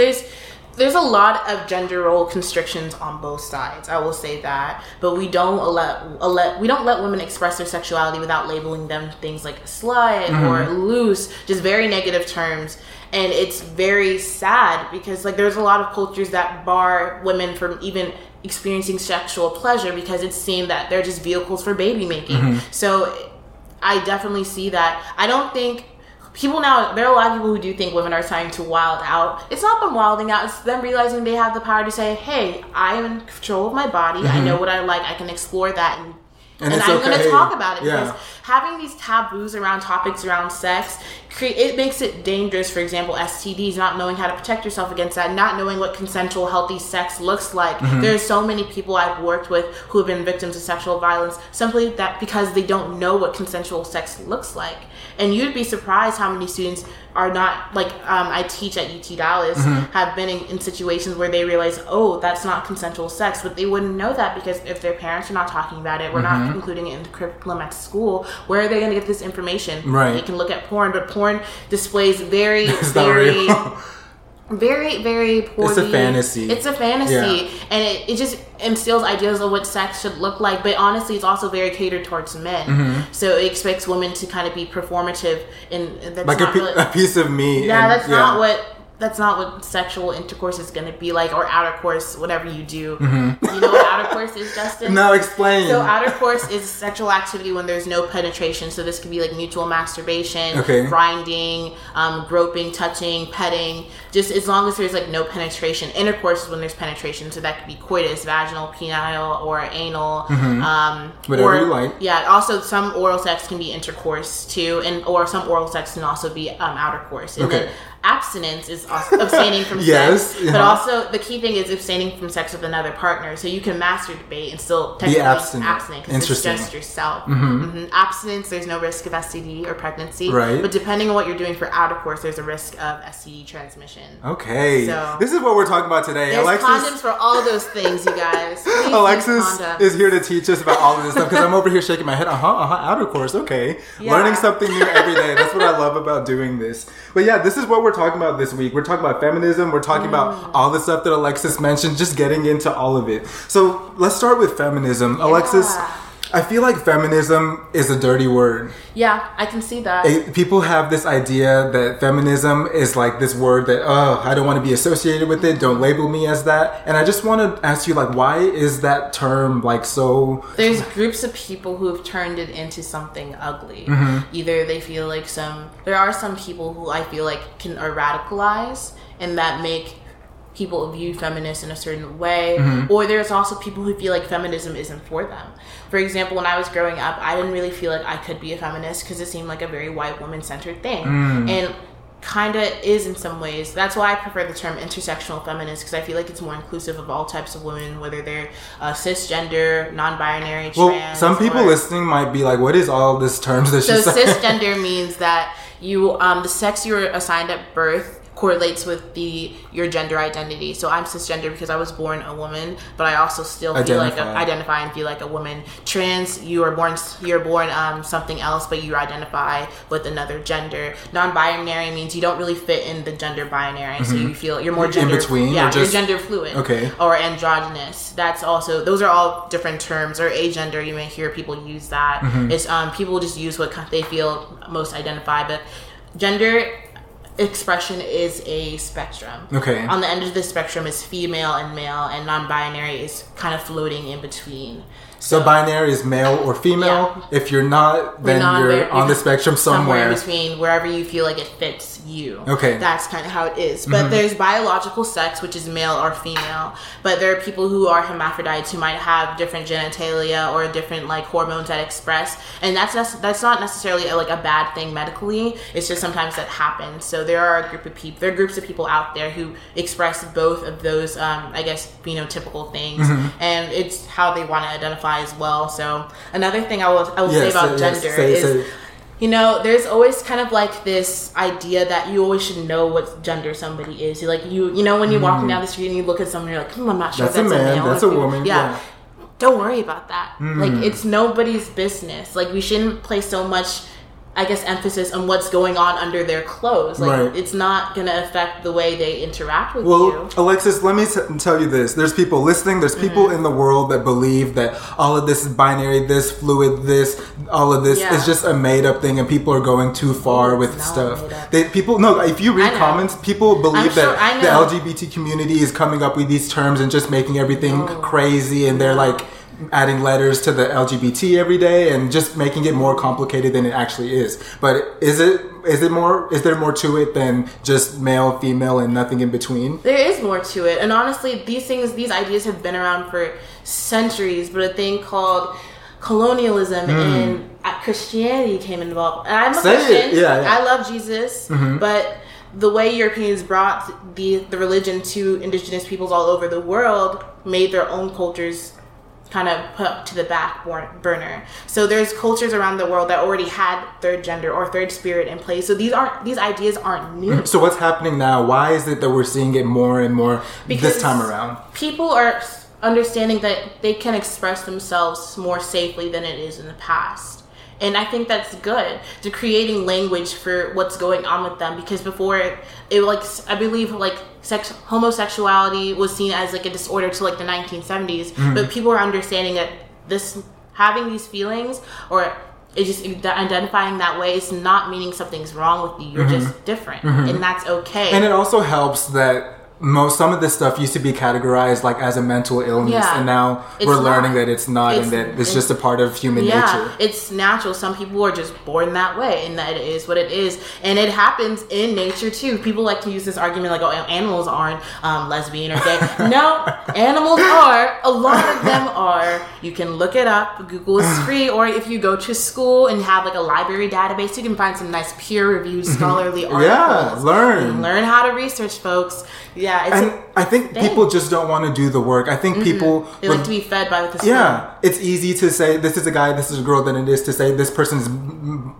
there's a lot of gender role constrictions on both sides. I will say that, but we don't let women express their sexuality without labeling them things like slut or loose, just very negative terms. And it's very sad because like there's a lot of cultures that bar women from even experiencing sexual pleasure because it's seen that they're just vehicles for baby making. So I definitely see that. I don't think. People now, there are a lot of people who do think women are trying to wild out. It's not them wilding out. It's them realizing they have the power to say, hey, I am in control of my body. I know what I like. I can explore that. And I'm going to talk about it. Yeah. Because having these taboos around topics around sex, it makes it dangerous, for example, STDs, not knowing how to protect yourself against that, not knowing what consensual healthy sex looks like. Mm-hmm. There are so many people I've worked with who have been victims of sexual violence simply that because they don't know what consensual sex looks like. And you'd be surprised how many students are not, like, I teach at UT Dallas, mm-hmm. have been in situations where they realize, oh, that's not consensual sex, but they wouldn't know that because if their parents are not talking about it, we're mm-hmm. not including it in the curriculum at school, where are they going to get this information? Right. They can look at porn, but porn displays very, very... very, very poorly. It's a fantasy. It's a fantasy. Yeah. And it just instills ideas of what sex should look like. But honestly, it's also very catered towards men. Mm-hmm. So it expects women to kind of be performative. And that's like a piece of me. Yeah, and, that's not what sexual intercourse is going to be like, or outer course, whatever you do. Mm-hmm. You know what outer course is, Justin? No, explain. So outer course is sexual activity when there's no penetration. So this could be like mutual masturbation, grinding, groping, touching, petting. Just as long as there's like no penetration. Intercourse is when there's penetration. So that could be coitus, vaginal, penile, or anal. Mm-hmm. Whatever you like. Yeah. Also, some oral sex can be intercourse too, or some oral sex can also be outer course. And then, abstinence is abstaining from sex, but also the key thing is abstaining from sex with another partner. So you can masturbate and still technically be abstinent because it's just yourself. Mm-hmm. Mm-hmm. Abstinence, there's no risk of STD or pregnancy, but depending on what you're doing for outer course, there's a risk of STD transmission. Okay, so this is what we're talking about today. There's condoms for all those things, you guys. Please, Alexis is here to teach us about all of this stuff because I'm over here shaking my head. Outer course. Okay, yeah. Learning something new every day. That's what I love about doing this. But yeah, this is what we're talking about this week. We're talking about feminism. We're talking about all the stuff that Alexis mentioned, just getting into all of it. So let's start with feminism. Yeah. Alexis, I feel like feminism is a dirty word. Yeah, I can see that. People have this idea that feminism is like this word that, oh, I don't want to be associated with it. Don't label me as that. And I just want to ask you, like, why is that term like so... There's groups of people who have turned it into something ugly. Mm-hmm. Either they feel like there are some people who I feel like are radicalized and that make people view feminists in a certain way, mm-hmm. or there's also people who feel like feminism isn't for them. For example, when I was growing up, I didn't really feel like I could be a feminist because it seemed like a very white woman-centered thing, and kind of is in some ways. That's why I prefer the term intersectional feminist, because I feel like it's more inclusive of all types of women, whether they're cisgender, non-binary, trans. Some people listening might be like, what is all these terms that she's saying? So cisgender means that you, the sex you were assigned at birth correlates with your gender identity. So I'm cisgender because I was born a woman, but I also still identify and feel like a woman. Trans, you're born something else, but you identify with another gender. Non-binary means you don't really fit in the gender binary, mm-hmm. so you feel you're more gender in between. Yeah, you're gender fluid. Okay. Or androgynous. That's also, those are all different terms. Or agender, you may hear people use that. Mm-hmm. It's people just use what they feel most identify, but gender expression is a spectrum. Okay. On the end of the spectrum is female and male, and non-binary is kind of floating in between. So binary is male or female. Yeah. If you're not, then you're on the spectrum somewhere. Somewhere in between, wherever you feel like it fits you. Okay. That's kind of how it is. But mm-hmm. there's biological sex, which is male or female. But there are people who are hermaphrodites who might have different genitalia or different like hormones that express. And that's not necessarily like a bad thing medically. It's just sometimes that happens. So there are groups of people out there who express both of those, I guess, phenotypical things. Mm-hmm. And it's how they want to identify as well. So another thing I will say about gender is, you know, there's always kind of like this idea that you always should know what gender somebody is. You're like, you know, when you're walking down the street and you look at someone, you're like, I'm not sure that's a man, that's a woman. Yeah. Don't worry about that. Like, it's nobody's business. Like, we shouldn't place so much, I guess, emphasis on what's going on under their clothes. Like, it's not going to affect the way they interact with you. Well, Alexis, let me tell you this. There's people listening. There's people in the world that believe that all of this is binary, this, fluid, this, all of this is just a made-up thing, and people are going too far with stuff. If you read comments, people believe that the LGBT community is coming up with these terms and just making everything crazy, and they're like adding letters to the LGBT every day and just making it more complicated than it actually is. But is there more to it than just male, female, and nothing in between? There is more to it. And honestly, these ideas have been around for centuries, but a thing called colonialism and Christianity came involved. And I'm a Christian. Yeah, yeah. I love Jesus, but the way Europeans brought the religion to indigenous peoples all over the world made their own cultures kind of put to the back burner. So there's cultures around the world that already had third gender or third spirit in place. So these ideas aren't new. So what's happening now? Why is it that we're seeing it more and more because this time around? People are understanding that they can express themselves more safely than it is in the past. And I think that's good. To creating language for what's going on with them, because before homosexuality was seen as like a disorder to like the 1970s, but people are understanding that this having these feelings or it's just identifying that way is not meaning something's wrong with you. You're just different, and that's okay. And it also helps that some of this stuff used to be categorized like as a mental illness, and now we're learning that it's not, and that it's just a part of human nature. It's natural. Some people are just born that way, and that it is what it is, and it happens in nature too. People like to use this argument like, oh, animals aren't lesbian or gay. No, animals are. A lot of them are. You can look it up. Google is free, or if you go to school and have like a library database, you can find some nice peer-reviewed scholarly articles. Yeah, learn how to research, folks. I think people just don't want to do the work. I think people... They like to be fed by the story. Yeah. It's easy to say, this is a guy, this is a girl, than it is to say, this person's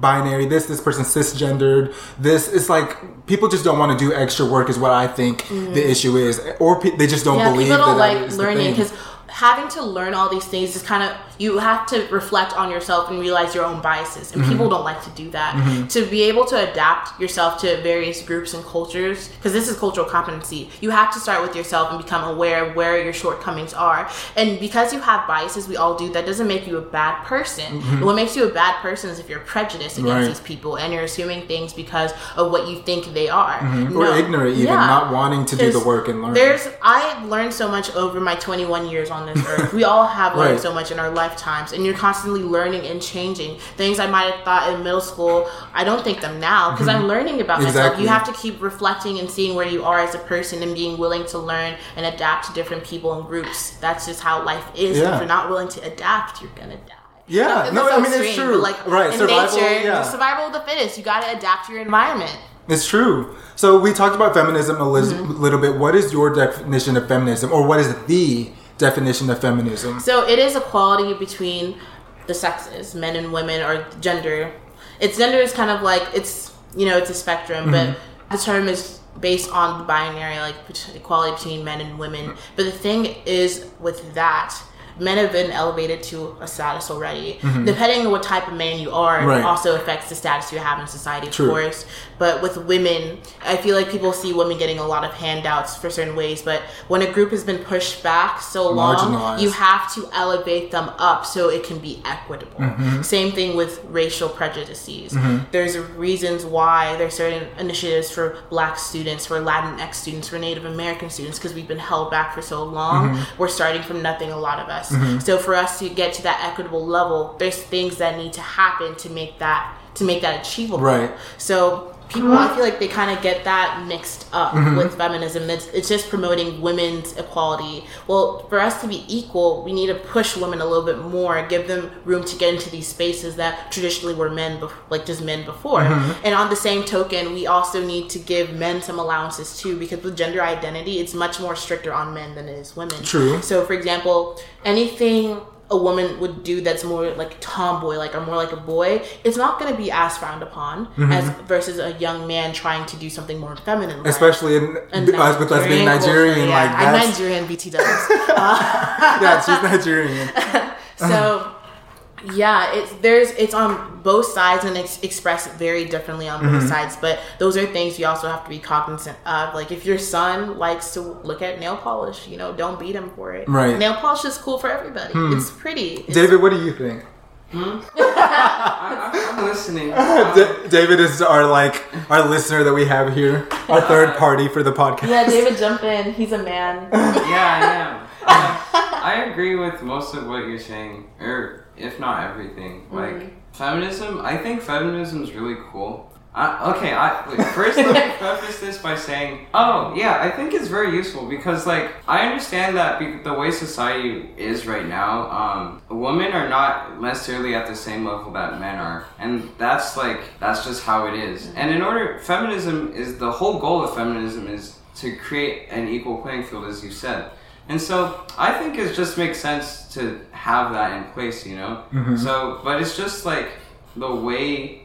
binary, this person's cisgendered, this... It's like, people just don't want to do extra work is what I think the issue is. Or they just don't believe that. Yeah, people don't like learning, because having to learn all these things is kind of... You have to reflect on yourself and realize your own biases. And people don't like to do that. To be able to adapt yourself to various groups and cultures, because this is cultural competency, you have to start with yourself and become aware of where your shortcomings are. And because you have biases, we all do, that doesn't make you a bad person. What makes you a bad person is if you're prejudiced against these people and you're assuming things because of what you think they are. Or ignorant even, not wanting to do the work and learn. I learned so much over my 21 years on this earth. We all have learned so much in our life. Times, and you're constantly learning and changing things I might have thought in middle school. I don't think them now because I'm learning about myself. You have to keep reflecting and seeing where you are as a person and being willing to learn and adapt to different people and groups. That's just how life is. If you're not willing to adapt, you're gonna die. It's true. Like, in survival, nature, survival of the fittest. You gotta adapt to your environment. It's true. So we talked about feminism a little bit. What is your definition of feminism, or what is the definition of feminism? So it is equality between the sexes, men and women, or gender. It's gender is kind of like, it's, you know, it's a spectrum, but the term is based on the binary, like equality between men and women. But the thing is with that, men have been elevated to a status already. Depending on what type of man you are, it also affects the status you have in society, of course. But with women, I feel like people see women getting a lot of handouts for certain ways. But when a group has been pushed back so long, you have to elevate them up so it can be equitable. Same thing with racial prejudices. There's reasons why there's certain initiatives for Black students, for Latinx students, for Native American students, because we've been held back for so long. We're starting from nothing, a lot of us. So for us to get to that equitable level, there's things that need to happen to make that achievable. So people, I feel like they kind of get that mixed up with feminism. It's just promoting women's equality. Well, for us to be equal, we need to push women a little bit more, give them room to get into these spaces that traditionally were men before. And on the same token, we also need to give men some allowances too, because with gender identity, it's much more stricter on men than it is women. True. So, for example, anything a woman would do that's more like tomboy, like, or more like a boy, it's not going to be as frowned upon as versus a young man trying to do something more feminine, especially with us being Nigerian. Like, I'm Nigerian, BTW. She's Nigerian. So it's on both sides, and it's expressed very differently on both sides. But those are things you also have to be cognizant of. Like, if your son likes to look at nail polish, don't beat him for it. Right. Nail polish is cool for everybody. It's pretty. David, what do you think? I'm listening. David is our listener that we have here, our third party for the podcast. Yeah, David, jump in. He's a man. Yeah, I am. I agree with most of what you're saying. If not everything. Like, feminism, I think feminism is really cool. First let me preface this by saying, oh, yeah, I think it's very useful because, like, I understand that the way society is right now, women are not necessarily at the same level that men are. And that's, like, that's just how it is. And feminism is, the whole goal of feminism is to create an equal playing field, as you said. And so I think it just makes sense to have that in place, you know? Mm-hmm. So, but it's just, like, the way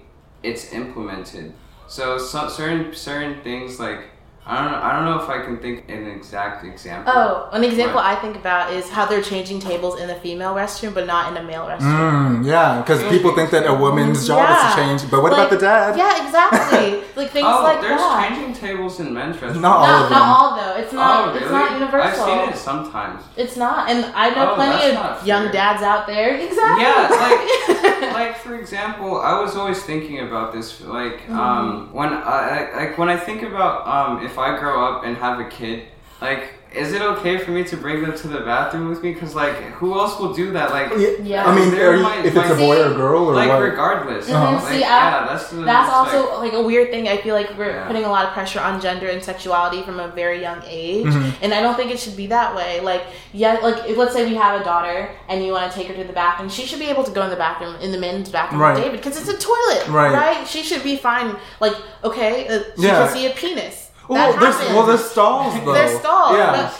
it's implemented. So certain things, like, I don't know if I can think an exact example. Oh, an example I think about is how they're changing tables in the female restroom, but not in the male restroom. Yeah, because people think that a woman's job is to change, but what about the dad? Yeah, exactly. Like things like that. Oh, there's changing tables in men's restrooms. Not all, though. It's not. Oh, really? It's not universal. I've seen it sometimes. It's not, and I know plenty of young dads out there. Exactly. Yeah, like for example, I was always thinking about this. Like when I think about if if I grow up and have a kid, like, is it okay for me to bring them to the bathroom with me? Because, like, who else will do that? Like, yeah. I mean, if it's a boy or a girl or like, what? Regardless. Mm-hmm. Like, see, that's also, like, a weird thing. I feel like we're putting a lot of pressure on gender and sexuality from a very young age. Mm-hmm. And I don't think it should be that way. Like, yeah, like, if, let's say we have a daughter and you want to take her to the bathroom. She should be able to go in the bathroom, in the men's bathroom with David. Because it's a toilet, right? She should be fine. Like, okay, she can see a penis. There's stalls, though. There's stalls. Yeah.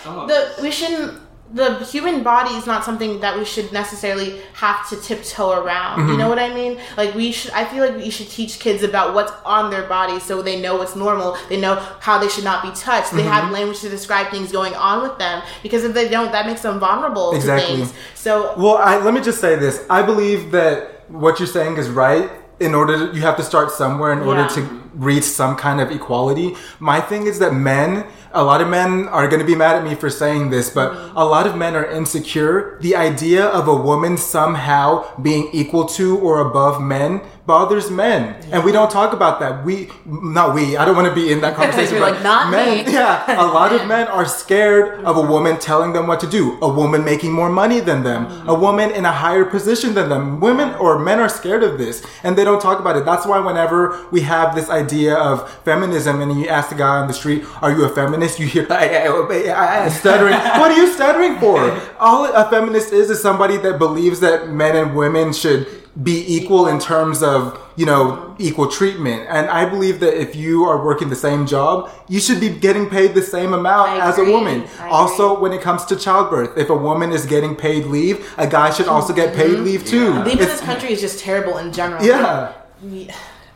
The human body is not something that we should necessarily have to tiptoe around. Mm-hmm. You know what I mean? Like, I feel like we should teach kids about what's on their body so they know what's normal. They know how they should not be touched. They have language to describe things going on with them, because if they don't, that makes them vulnerable to things. So, let me just say this. I believe that what you're saying is right. You have to start somewhere in order to reach some kind of equality. My thing is that a lot of men are going to be mad at me for saying this, but a lot of men are insecure. The idea of a woman somehow being equal to or above men bothers men. Yeah. And we don't talk about that. I don't want to be in that conversation. You're like, not men. Me. Yeah. A lot of men are scared of a woman telling them what to do. A woman making more money than them. Mm-hmm. A woman in a higher position than them. Women or men are scared of this. And they don't talk about it. That's why whenever we have this idea of feminism and you ask the guy on the street, are you a feminist? You hear stuttering. What are you stuttering for? All a feminist is somebody that believes that men and women should be equal in terms of, you know, equal treatment. And I believe that if you are working the same job, you should be getting paid the same amount as a woman. Also, when it comes to childbirth, if a woman is getting paid leave, a guy should also get paid leave too. I think this country is just terrible in general. Yeah.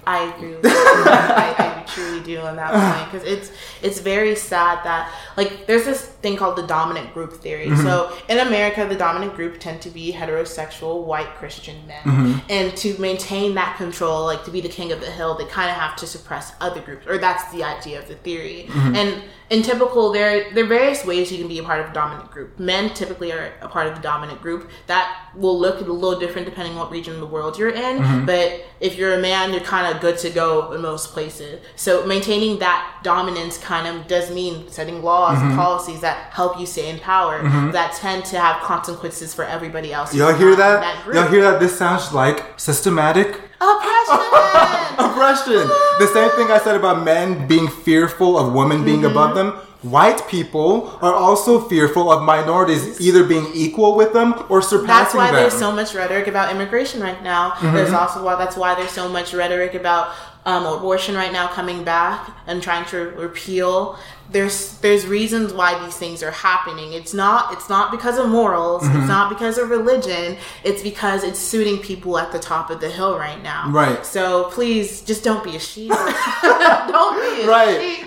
I agree with you. I truly do on that point, because it's very sad that, like, there's this thing called the dominant group theory. Mm-hmm. So in America, the dominant group tend to be heterosexual white Christian men, and to maintain that control, like to be the king of the hill, they kind of have to suppress other groups, or that's the idea of the theory. Mm-hmm. And in typical, there are various ways you can be a part of a dominant group. Men typically are a part of the dominant group. That will look a little different depending on what region of the world you're in. Mm-hmm. But if you're a man, you're kind of good to go in most places. So maintaining that dominance kind of does mean setting laws and policies that help you stay in power, that tend to have consequences for everybody else. Y'all hear that? Y'all hear that? This sounds like systematic oppression. The same thing I said about men being fearful of women being above them. White people are also fearful of minorities either being equal with them or surpassing them. That's why there's so much rhetoric about immigration right now. There's also that's why there's so much rhetoric about abortion right now coming back and trying to repeal. There's reasons why these things are happening. It's not because of morals. It's not because of religion. It's because it's suiting people at the top of the hill right now. Right. So please, just don't be a sheep. Right.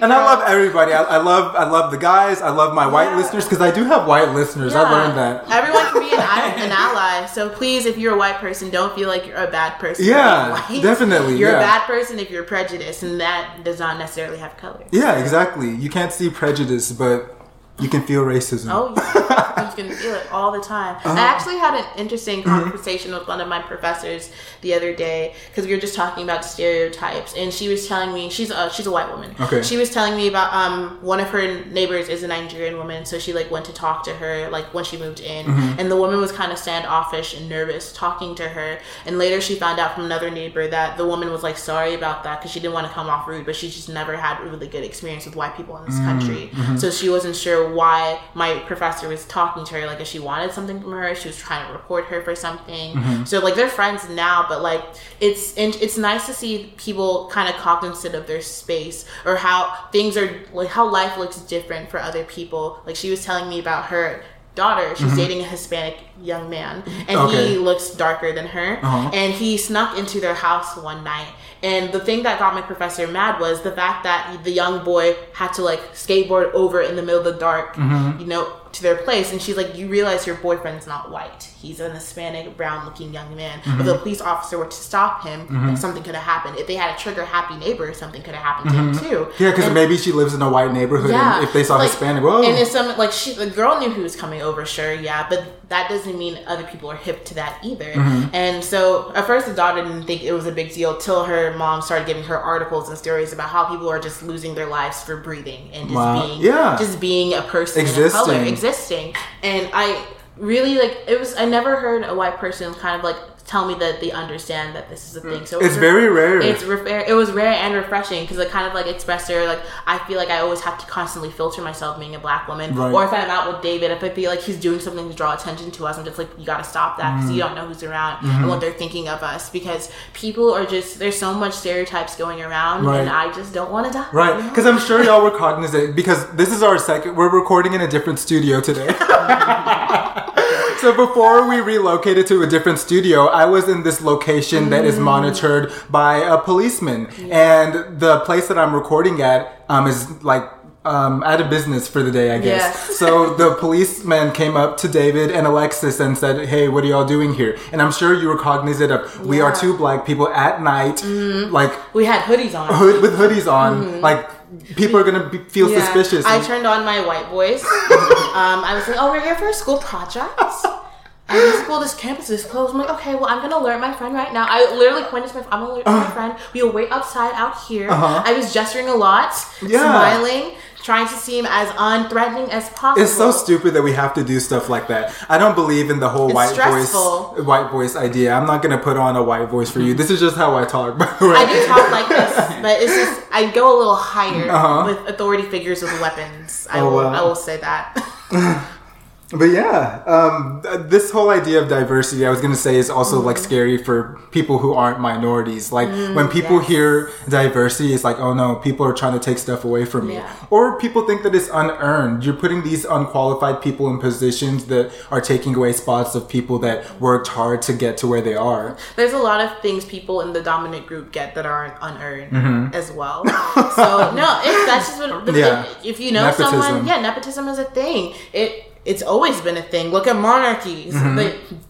And I love everybody. I love the guys. I love my white listeners, because I do have white listeners. Yeah. I learned that everyone can be an ally. So please, if you're a white person, don't feel like you're a bad person. Yeah, definitely. You're a bad person if you're prejudiced, and that does not necessarily have color. Yeah, exactly. You can't see prejudice, but You can feel racism. Oh, yeah. I'm just going to feel it all the time. I actually had an interesting conversation with one of my professors the other day because we were just talking about stereotypes, and she was telling me she's a white woman. Okay. She was telling me about one of her neighbors is a Nigerian woman, so she like went to talk to her like when she moved in, and the woman was kind of standoffish and nervous talking to her, and later she found out from another neighbor that the woman was like sorry about that because she didn't want to come off rude, but she just never had a really good experience with white people in this country, so she wasn't sure why my professor was talking to her, like if she wanted something from her, she was trying to report her for something. So like they're friends now, but like it's nice to see people kind of cognizant of their space or how things are, like how life looks different for other people. Like she was telling me about her daughter, she's dating a Hispanic young man, and he looks darker than her, and he snuck into their house one night. And the thing that got my professor mad was the fact that the young boy had to like skateboard over in the middle of the dark, you know, to their place. And she's like, you realize your boyfriend's not white. He's an Hispanic, brown-looking young man. If the police officer were to stop him, like, something could have happened. If they had a trigger-happy neighbor, something could have happened to him, too. Yeah, because maybe she lives in a white neighborhood, and if they saw like, Hispanic, whoa. And if some, like, the girl knew who was coming over, but that doesn't mean other people are hip to that either. And so, at first, the daughter didn't think it was a big deal till her mom started giving her articles and stories about how people are just losing their lives for breathing and just being a person of color. Existing. And I really, like, it was, I never heard a white person kind of, like, tell me that they understand that this is a thing. So it's very rare. It was rare and refreshing because it kind of like expressed her, like, I feel like I always have to constantly filter myself being a black woman. Right. Or if I'm out with David, if I feel like he's doing something to draw attention to us, I'm just like, you got to stop that because you don't know who's around and what they're thinking of us, because people are just, there's so much stereotypes going around and I just don't want to die. Right. Because I'm sure y'all were cognizant, because this is our second, we're recording in a different studio today. So before we relocated to a different studio, I was in this location that is monitored by a policeman. And the place that I'm recording at is like out of business for the day, I guess. So the policeman came up to David and Alexis and said, hey, what are y'all doing here? And I'm sure you were cognizant of, we are two black people at night. Like we had hoodies on. With hoodies on. Like, people are going to feel suspicious. I turned on my white voice. I was like, oh, we're here for a school project. And this school, this campus is closed. I'm like, okay, well, I'm going to alert my friend right now. I literally pointed to my friend. I'm going to alert my friend. We'll wait outside out here. I was gesturing a lot, smiling, trying to seem as unthreatening as possible. It's so stupid that we have to do stuff like that. I don't believe in the whole white voice idea. I'm not going to put on a white voice for you. This is just how I talk, by the way. I do talk like this, but it's just, I go a little higher with authority figures with weapons. I will say that. But yeah, this whole idea of diversity, I was going to say, is also like scary for people who aren't minorities. Like when people hear diversity, it's like, oh no, people are trying to take stuff away from me. Or people think that it's unearned. You're putting these unqualified people in positions that are taking away spots of people that worked hard to get to where they are. There's a lot of things people in the dominant group get that aren't unearned as well. So no, that's just what... If you know nepotism. Nepotism is a thing. It's always been a thing. Look at monarchies.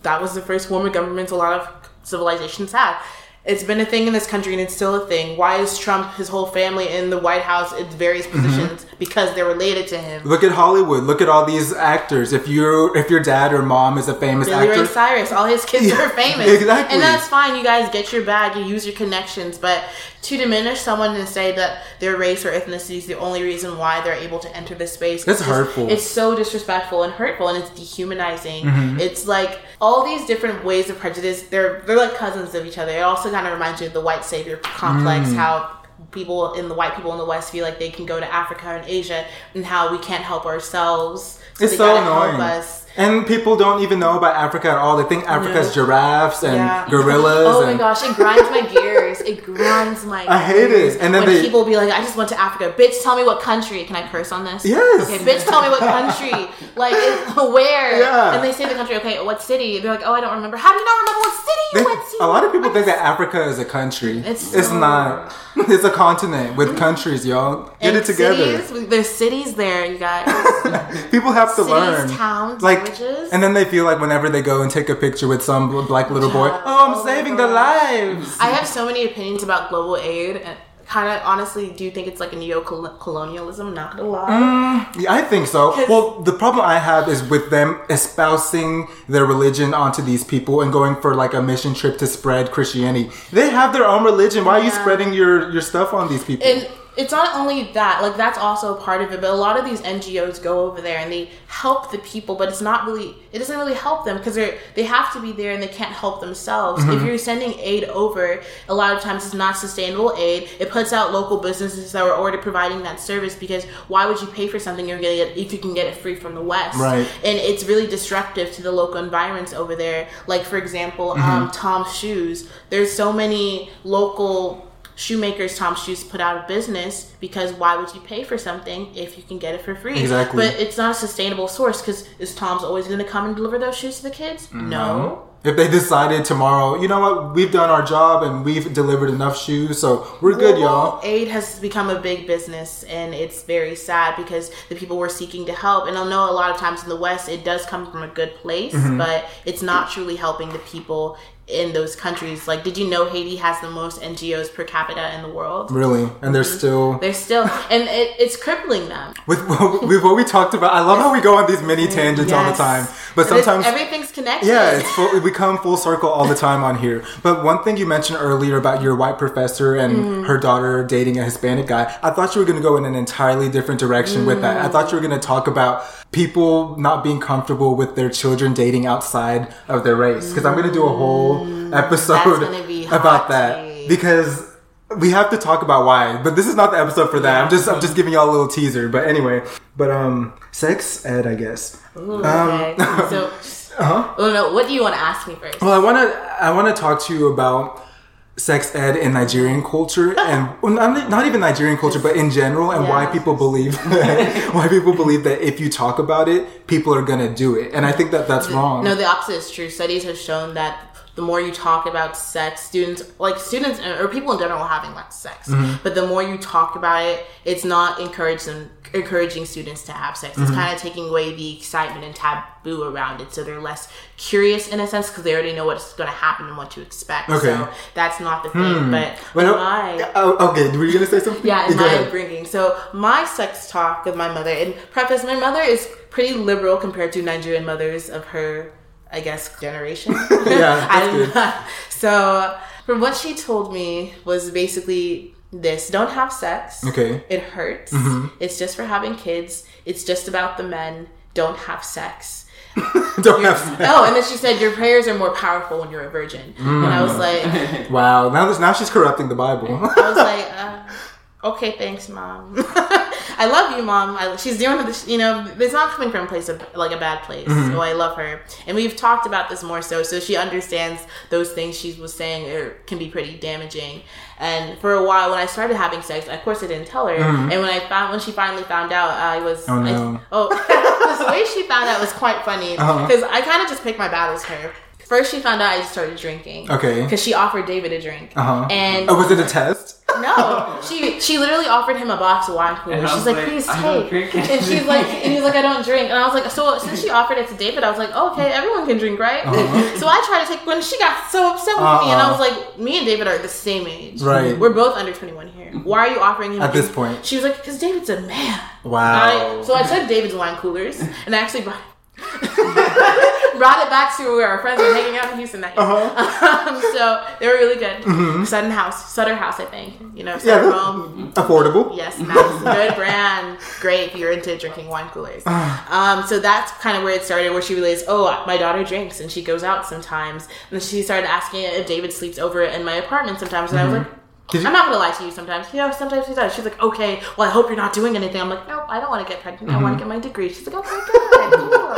That was the first form of government a lot of civilizations had. It's been a thing in this country, and it's still a thing. Why is Trump, his whole family in the White House in various positions? Because they're related to him. Look at Hollywood. Look at all these actors. If your dad or mom is a famous actor. Billy Ray Cyrus. All his kids are famous. Exactly. And that's fine. You guys get your bag. You use your connections. But to diminish someone and say that their race or ethnicity is the only reason why they're able to enter this space. It's hurtful. It's so disrespectful and hurtful, and it's dehumanizing. It's like all these different ways of prejudice. They're like cousins of each other. It also kind of reminds you of the white savior complex, how white people in the West feel like they can go to Africa and Asia, and how we can't help ourselves. So it's so annoying. And people don't even know about Africa at all. They think Africa's giraffes and gorillas. Oh my gosh, it grinds my gears. I hate it. And then people will be like, I just went to Africa. Bitch, tell me what country. Can I curse on this? Yes. Okay, bitch, tell me what country. Like, where? Yeah. And they say the country. Okay, what city? They're like, oh, I don't remember. How do you not remember what city you went to? A lot of people think that Africa is a country. It's not. It's a continent with countries, y'all. Get it together. There's cities there, you guys. People have to learn. Cities, towns, languages. And then they feel like whenever they go and take a picture with some black little boy, oh, I'm saving their lives. I have so many opinions about global aid. kind of honestly do think it's like a neo-colonialism, not gonna lie. Yeah, I think so. Well, the problem I have is with them espousing their religion onto these people and going for like a mission trip to spread Christianity. They have their own religion. Why are you spreading your stuff on these people? And it's not only that, like that's also part of it, but a lot of these NGOs go over there and they help the people, but it's not really, it doesn't really help them because they have to be there and they can't help themselves. Mm-hmm. If you're sending aid over, a lot of times it's not sustainable aid. It puts out local businesses that were already providing that service, because why would you pay for something you're getting if you can get it free from the West? Right. And it's really destructive to the local environments over there. Like for example, mm-hmm. Tom's Shoes. There's so many local shoemakers Tom's Shoes put out of business, because why would you pay for something if you can get it for free? Exactly. But it's not a sustainable source, because is Tom's always going to come and deliver those shoes to the kids? Mm-hmm. No. If they decided tomorrow, you know what, we've done our job and we've delivered enough shoes, so we're good, y'all. Aid has become a big business, and it's very sad because the people we're seeking to help, and I know a lot of times in the West it does come from a good place, mm-hmm. but it's not truly helping the people in those countries. Like, did you know Haiti has the most NGOs per capita in the world? Really? And they're still... They're still... And it's crippling them. With what we talked about, I love how we go on these mini tangents all the time. But sometimes... Everything's connected. Yeah, we come full circle all the time on here. But one thing you mentioned earlier about your white professor and her daughter dating a Hispanic guy, I thought you were going to go in an entirely different direction with that. I thought you were going to talk about people not being comfortable with their children dating outside of their race. Because I'm going to do a whole episode be about that because we have to talk about why, but this is not the episode for that. I'm just giving y'all a little teaser, but anyway, sex ed, I guess. Ooh, okay. So what do you want to ask me first? Well, I want to talk to you about sex ed in Nigerian culture and not even Nigerian culture, but in general, and why people believe that if you talk about it, people are going to do it. And I think that's wrong. No, the opposite is true. Studies have shown that the more you talk about sex, students or people in general having less sex, but the more you talk about it, it's not encouraging students to have sex. It's kind of taking away the excitement and taboo around it, so they're less curious in a sense because they already know what's going to happen and what to expect. Okay. So that's not the thing. Were you going to say something? Yeah, in my upbringing. So my sex talk with my mother, and preface, my mother is pretty liberal compared to Nigerian mothers of her, I guess, generation. Yeah, that's good. So from what she told me was basically... this. Don't have sex. Okay. It hurts. Mm-hmm. It's just for having kids. It's just about the men. Don't have sex. Oh, and then she said, your prayers are more powerful when you're a virgin. And I was like... wow. Now she's corrupting the Bible. I was like, okay, thanks, Mom. I love you, Mom. She's dealing with this, it's not coming from a place of, like, a bad place. So I love her. And we've talked about this more so she understands those things she was saying can be pretty damaging. And for a while, when I started having sex, of course I didn't tell her. And when she finally found out, I was... Oh, no. The way she found out was quite funny. Because I kind of just picked my battles here. First, she found out I just started drinking. Okay. Because she offered David a drink. And was it a test? No. She literally offered him a box of wine cooler. She's like, please take. And she's like, and he's like, I don't drink. And I was like, so since she offered it to David, I was like, okay, everyone can drink, right? So I tried to take one. She got so upset with me, and I was like, me and David are the same age. Right. We're both under 21 here. Why are you offering him at this point? She was like, because David's a man. Wow. So I took David's wine coolers, and I actually bought brought it back to where our friends were hanging out in Houston that year. So they were really good. Sutter House, I think. Sutter Home. Affordable. Yes, nice. Good brand. Great if you're into drinking wine coolers. So that's kind of where it started, where she realized, oh, my daughter drinks and she goes out sometimes. And she started asking if David sleeps over in my apartment sometimes. And I was like, I'm not going to lie to you sometimes. Sometimes he does. She's like, okay, well, I hope you're not doing anything. I'm like, nope, I don't want to get pregnant. I want to get my degree. She's like, okay, good. Cool.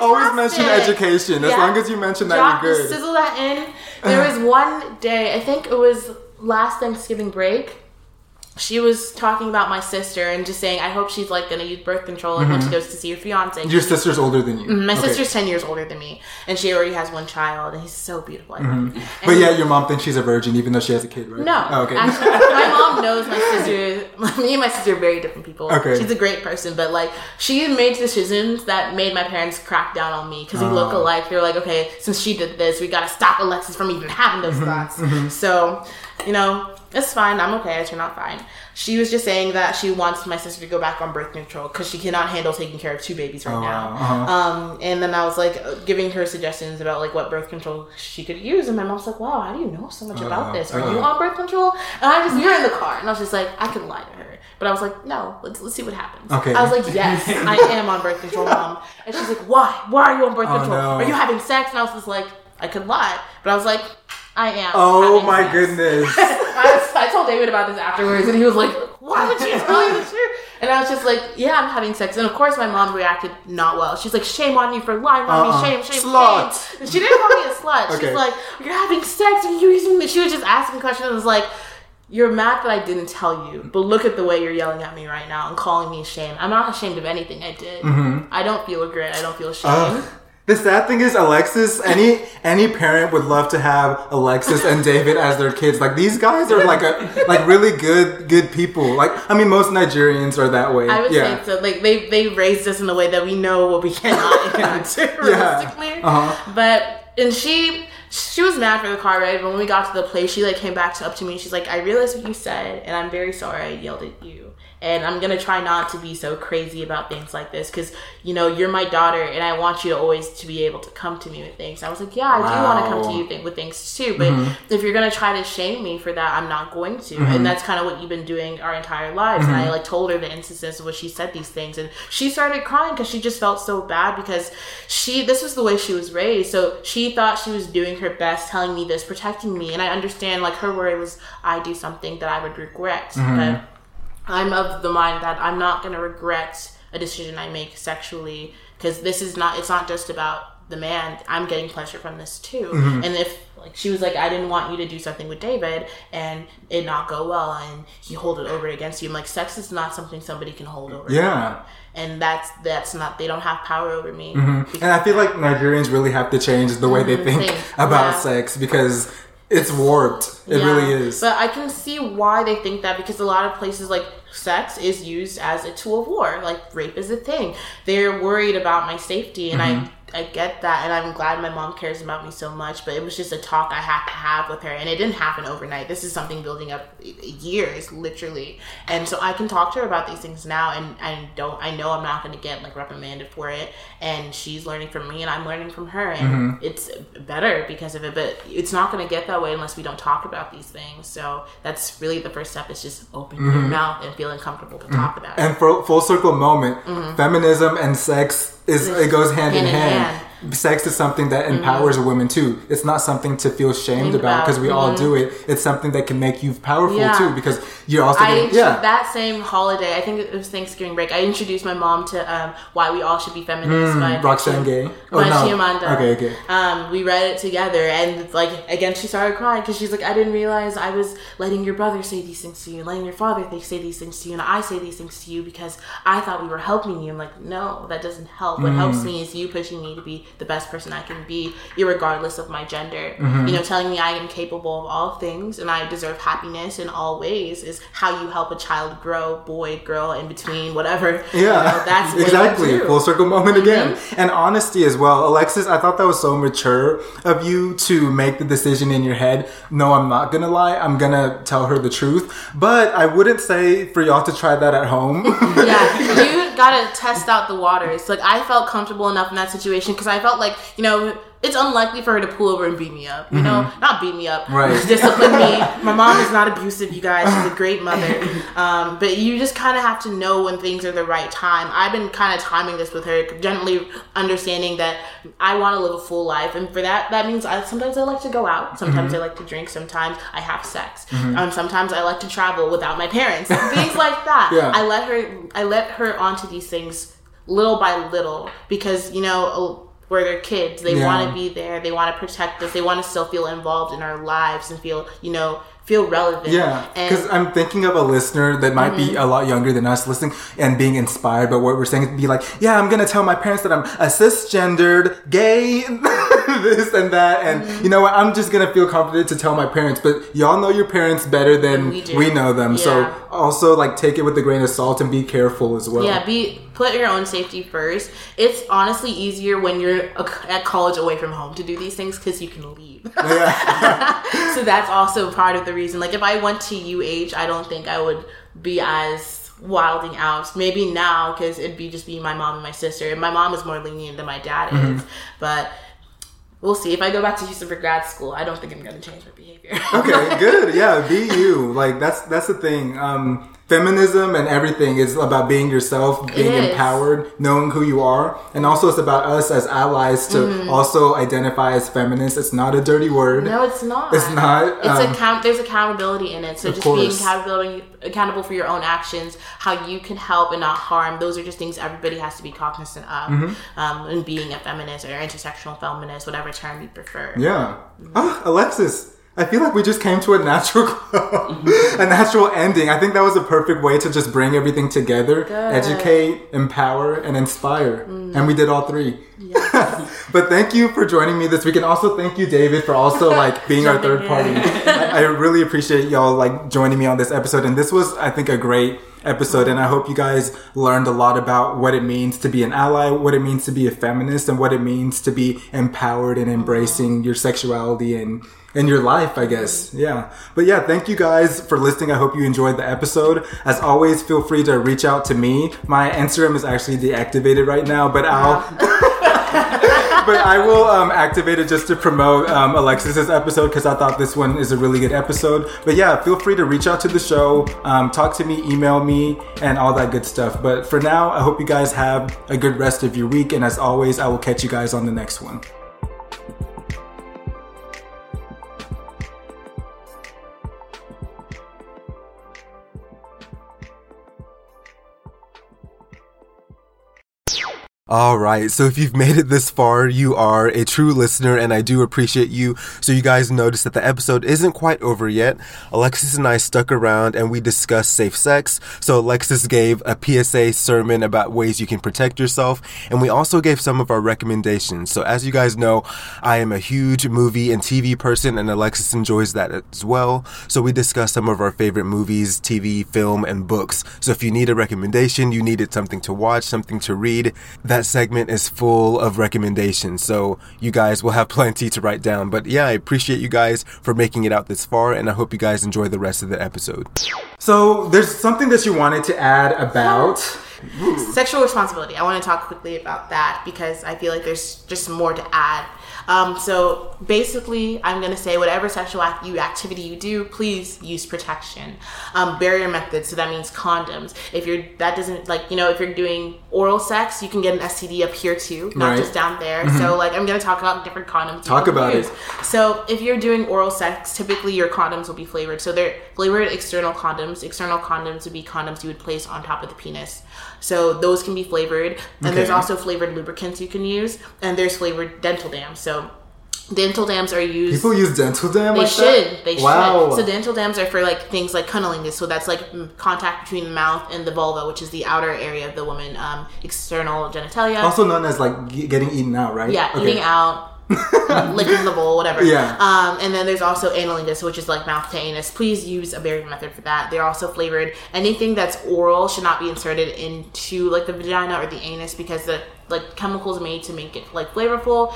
Always mention education. As long as you mention that, you're good. Sizzle that in. There was one day, I think it was last Thanksgiving break, she was talking about my sister and just saying, I hope she's like going to use birth control when she goes to see her fiance. Your sister's older than you. My sister's 10 years older than me, and she already has one child, and he's so beautiful. But your mom thinks she's a virgin even though she has a kid, right? No. Oh, okay. Actually, my mom knows my sister. Me and my sister are very different people. Okay. She's a great person, but like she made decisions that made my parents crack down on me because we look alike. They're like, okay, since she did this, we got to stop Alexis from even having those thoughts. So, It's fine. I'm okay. I turn out fine. She was just saying that she wants my sister to go back on birth control because she cannot handle taking care of two babies right now. And then I was like giving her suggestions about like what birth control she could use. And my mom's like, wow, how do you know so much about this? Are you on birth control? And I just, you're in the car. And I was just like, I can lie to her. But I was like, no, let's see what happens. Okay. I was like, yes, I am on birth control, mom. And she's like, why? Why are you on birth control? No. Are you having sex? And I was just like, I could lie. But I was like, I am. Oh my goodness. I told David about this afterwards and he was like, why would you tell you this? And I was just like, yeah, I'm having sex. And of course my mom reacted not well. She's like, shame on you for lying on me. Shame, shame, slut. Shame. And she didn't call me a slut. Okay. She's like, you're having sex and you're using me. She was just asking questions and was like, you're mad that I didn't tell you, but look at the way you're yelling at me right now and calling me ashamed. I'm not ashamed of anything I did. Mm-hmm. I don't feel regret. I don't feel shame. The sad thing is, Alexis, any parent would love to have Alexis and David as their kids. Like, these guys are like really good people. Like, I mean, most Nigerians are that way. I would think so. Like, they raised us in a way that we know what we cannot do realistically. But, and she was mad for the car ride. But when we got to the place, she like came back up to me and she's like, I realized what you said and I'm very sorry I yelled at you. And I'm going to try not to be so crazy about things like this because, you know, you're my daughter and I want you to always to be able to come to me with things. I was like, yeah, I do want to come to you with things too. But if you're going to try to shame me for that, I'm not going to. And that's kind of what you've been doing our entire lives. And I like told her the instances of when she said these things. And she started crying because she just felt so bad because this was the way she was raised. So she thought she was doing her best telling me this, protecting me. And I understand like her worry was I do something that I would regret. But I'm of the mind that I'm not going to regret a decision I make sexually because it's not just about the man. I'm getting pleasure from this too. And if like she was like, I didn't want you to do something with David and it not go well and he hold it over against you. I'm like, sex is not something somebody can hold over. Yeah. And that's not, they don't have power over me. And I feel like Nigerians really have to change the way they think about sex because it's warped. It really is. But I can see why they think that because a lot of places, like, sex is used as a tool of war. Like, rape is a thing. They're worried about my safety, and I get that, and I'm glad my mom cares about me so much, but it was just a talk I had to have with her, and it didn't happen overnight. This is something building up years, literally. And so I can talk to her about these things now, and I know I'm not going to get, like, reprimanded for it, and she's learning from me, and I'm learning from her, and it's better because of it, but it's not going to get that way unless we don't talk about these things. So that's really the first step is just open your mouth and feeling comfortable to talk about it. And for full circle moment, feminism and sex it goes hand in hand. Sex is something that empowers women too. It's not something to feel shamed about because we all do it. It's something that can make you powerful too because you're also that same holiday, I think it was Thanksgiving break, I introduced my mom to Why We All Should Be Feminists by Roxane Gay Chiamanda. Okay. We read it together and like again she started crying because she's like, I didn't realize I was letting your brother say these things to you, letting your father say these things to you, and I say these things to you because I thought we were helping you. I'm like, no, that doesn't help. What helps me is you pushing me to be the best person I can be, irregardless of my gender. You know, telling me I am capable of all things and I deserve happiness in all ways is how you help a child grow, boy, girl, in between, whatever. Yeah, you know, that's exactly full circle moment again. And honesty as well. Alexis, I thought that was so mature of you to make the decision in your head. No, I'm not gonna lie. I'm gonna tell her the truth. But I wouldn't say for y'all to try that at home. You gotta test out the waters. Like, I felt comfortable enough in that situation because I felt like, you know, it's unlikely for her to pull over and beat me up, you know? Not beat me up, discipline me. My mom is not abusive, you guys. She's a great mother. But you just kind of have to know when things are the right time. I've been kind of timing this with her, gently understanding that I want to live a full life. And for that means sometimes I like to go out. Sometimes I like to drink. Sometimes I have sex. Sometimes I like to travel without my parents. Things like that. Yeah. I let her onto these things little by little because, you know, we're their kids. They want to be there. They want to protect us. They want to still feel involved in our lives and feel, you know, feel relevant. Yeah, because I'm thinking of a listener that might be a lot younger than us listening and being inspired by what we're saying. Be like, yeah, I'm going to tell my parents that I'm a cisgendered gay this and that. And you know what? I'm just going to feel confident to tell my parents. But y'all know your parents better than we know them. Yeah. So also, like, take it with a grain of salt and be careful as well. Yeah, put your own safety first. It's honestly easier when you're at college away from home to do these things because you can leave. Yeah. So that's also part of the reason. Like, if I went to UH, I don't think I would be as wilding out. Maybe now, because it'd be just be my mom and my sister. And my mom is more lenient than my dad is. But we'll see. If I go back to Houston for grad school, I don't think I'm going to change my behavior. Okay, good. Yeah, be you. Like, that's the thing. Feminism and everything is about being yourself, being empowered, knowing who you are. And also it's about us as allies to also identify as feminists. It's not a dirty word. No, it's not. It's not. There's accountability in it. So just being accountable for your own actions, how you can help and not harm. Those are just things everybody has to be cognizant of in being a feminist or intersectional feminist, whatever term you prefer. Yeah. Oh, Alexis. I feel like we just came to a natural ending. I think that was a perfect way to just bring everything together. Good. Educate, empower, and inspire. And we did all three. Yes. But thank you for joining me this week. And also thank you, David, for also like being our third party. I really appreciate y'all like joining me on this episode. And this was, I think, a great episode, and I hope you guys learned a lot about what it means to be an ally, what it means to be a feminist, and what it means to be empowered and embracing your sexuality and your life, I guess. Yeah. But yeah, thank you guys for listening. I hope you enjoyed the episode. As always, feel free to reach out to me. My Instagram is actually deactivated right now, but I will activate it just to promote Alexis's episode because I thought this one is a really good episode. But yeah, feel free to reach out to the show, talk to me, email me, and all that good stuff. But for now, I hope you guys have a good rest of your week. And as always, I will catch you guys on the next one. All right, so if you've made it this far, you are a true listener, and I do appreciate you. So you guys noticed that the episode isn't quite over yet. Alexis and I stuck around, and we discussed safe sex. So Alexis gave a PSA sermon about ways you can protect yourself, and we also gave some of our recommendations. So as you guys know, I am a huge movie and TV person, and Alexis enjoys that as well. So we discussed some of our favorite movies, TV, film, and books. So if you need a recommendation, you needed something to watch, something to read, that segment is full of recommendations, so you guys will have plenty to write down. But yeah, I appreciate you guys for making it out this far, and I hope you guys enjoy the rest of the episode. So there's something that you wanted to add about sexual responsibility. I want to talk quickly about that because I feel like there's just more to add. So basically, I'm going to say whatever sexual activity you do, please use protection. Barrier methods, so that means condoms. If you're doing oral sex, you can get an STD up here too, not just down there. So like, I'm going to talk about different condoms. Talk about it. So if you're doing oral sex, typically your condoms will be flavored. So they're flavored external condoms. External condoms would be condoms you would place on top of the penis. So those can be flavored. And there's also flavored lubricants you can use. And there's flavored dental dams. So dental dams are used. People use dental dams? They should. So dental dams are for like things like cunnilingus. So that's like contact between the mouth and the vulva, which is the outer area of the woman, external genitalia. Also known as like getting eaten out, right? Yeah, eating out. Licking the bowl, whatever. Yeah. And then there's also analingus, which is like mouth to anus. Please use a barrier method for that. They're also flavored. Anything that's oral should not be inserted into like the vagina or the anus because the like chemicals made to make it like flavorful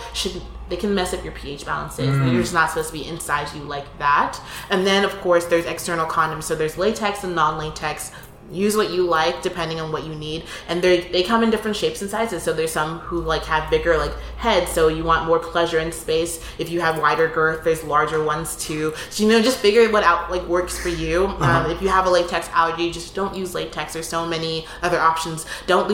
they can mess up your pH balances. You're just not supposed to be inside you like that. And then of course there's external condoms. So there's latex and non-latex. Use what you like depending on what you need, and they come in different shapes and sizes. So there's some who like have bigger like heads, so you want more pleasure in space. If you have wider girth, there's larger ones too. So just figure what out like works for you. If you have a latex allergy, just don't use latex. There's so many other options. Don't